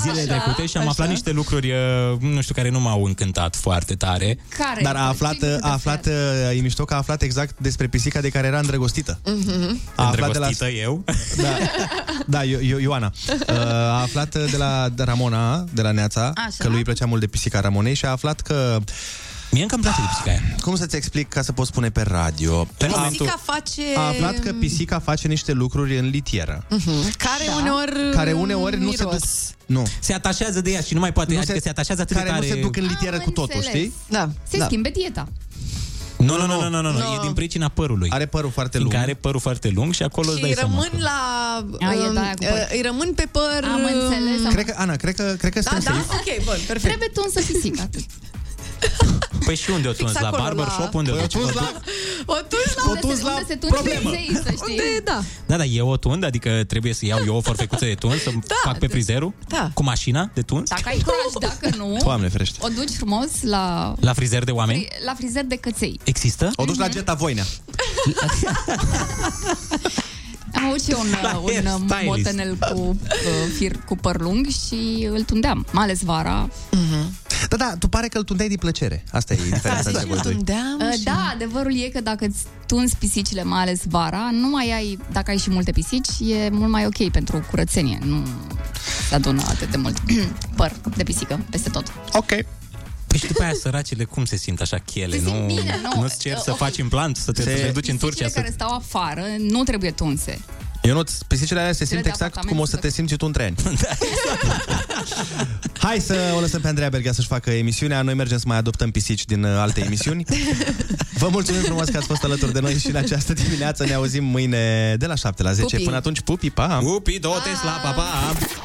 zilele trecute și am așa. aflat niște lucruri, nu știu, care nu m-au încântat foarte tare. Care? Dar a aflat, a aflat, e mișto că a aflat exact despre pisica de care era îndrăgostită. Mm-hmm. A îndrăgostită la... eu? Da, da eu, eu, Ioana. A aflat de la Ramona, de la Neața, așa, că lui plăcea mult de pisica Ramonei și a aflat că... Mie încă îmi place de pisica aia. Cum să-ți explic ca să poți spune pe radio? Pe pisica face... A aflat că pisica face niște lucruri în litieră. Uh-huh. Care, da. uneori... care uneori miros. Nu se duc... Nu. Se atașează de ea și nu mai poate... Nu adică se... se atașează atât care de tare... Care nu se duc în litieră. Am cu înțeles. Totul, știi? Da. Se da. schimbe dieta. Nu, nu, nu, nu, nu, e din pricina părului. Are părul foarte lung. Are părul foarte lung și acolo îți dai seama. Și rămân la... Îi rămân pe păr... Am înțeles. Ana, cred că... Da, da, ok, bun, perfect. Trebuie tu însă pisica. Păi și unde o tunzi? La barbershop? Unde o tunzi? O tunzi la problemă. Da, da, eu o tund, adică trebuie să iau eu o forfecuță de tuns, să fac pe frizerul cu mașina de tuns. Dacă ai curaj, dacă nu, o duci frumos la... La frizer de oameni? La frizer de căței. Există? O duci la Geta Voinea. Am avut și un, un motenel cu uh, fir cu păr lung și îl tundeam, mai ales vara. Uh-huh. Da, da, tu pare că îl tundeai din plăcere. Asta e diferența da, de voi doi. Uh, da, adevărul e că dacă îți tunzi pisicile, mai ales vara, nu mai ai, dacă ai și multe pisici, e mult mai ok pentru curățenie. Nu se adună atât de mult păr de pisică peste tot. Ok. Păi și după aia săracile cum se simt așa chele? Se nu, bine, nu. Nu-ți cer uh, să okay. faci implant, să te, se... te duci în Turcia. Pisicile care să... stau afară nu trebuie tunse. Ionuț, pisicile alea se simt exact cum o să te simți și tu în trei ani. Hai să o lăsăm pe Andreea Berghia să-și facă emisiunea. Noi mergem să mai adoptăm pisici din alte emisiuni. Vă mulțumim frumos că ați fost alături de noi și în această dimineață. Ne auzim mâine de la șapte la zece. Pupi. Până atunci, pupi, pa! Pupi, do-te, sla, pa, pa!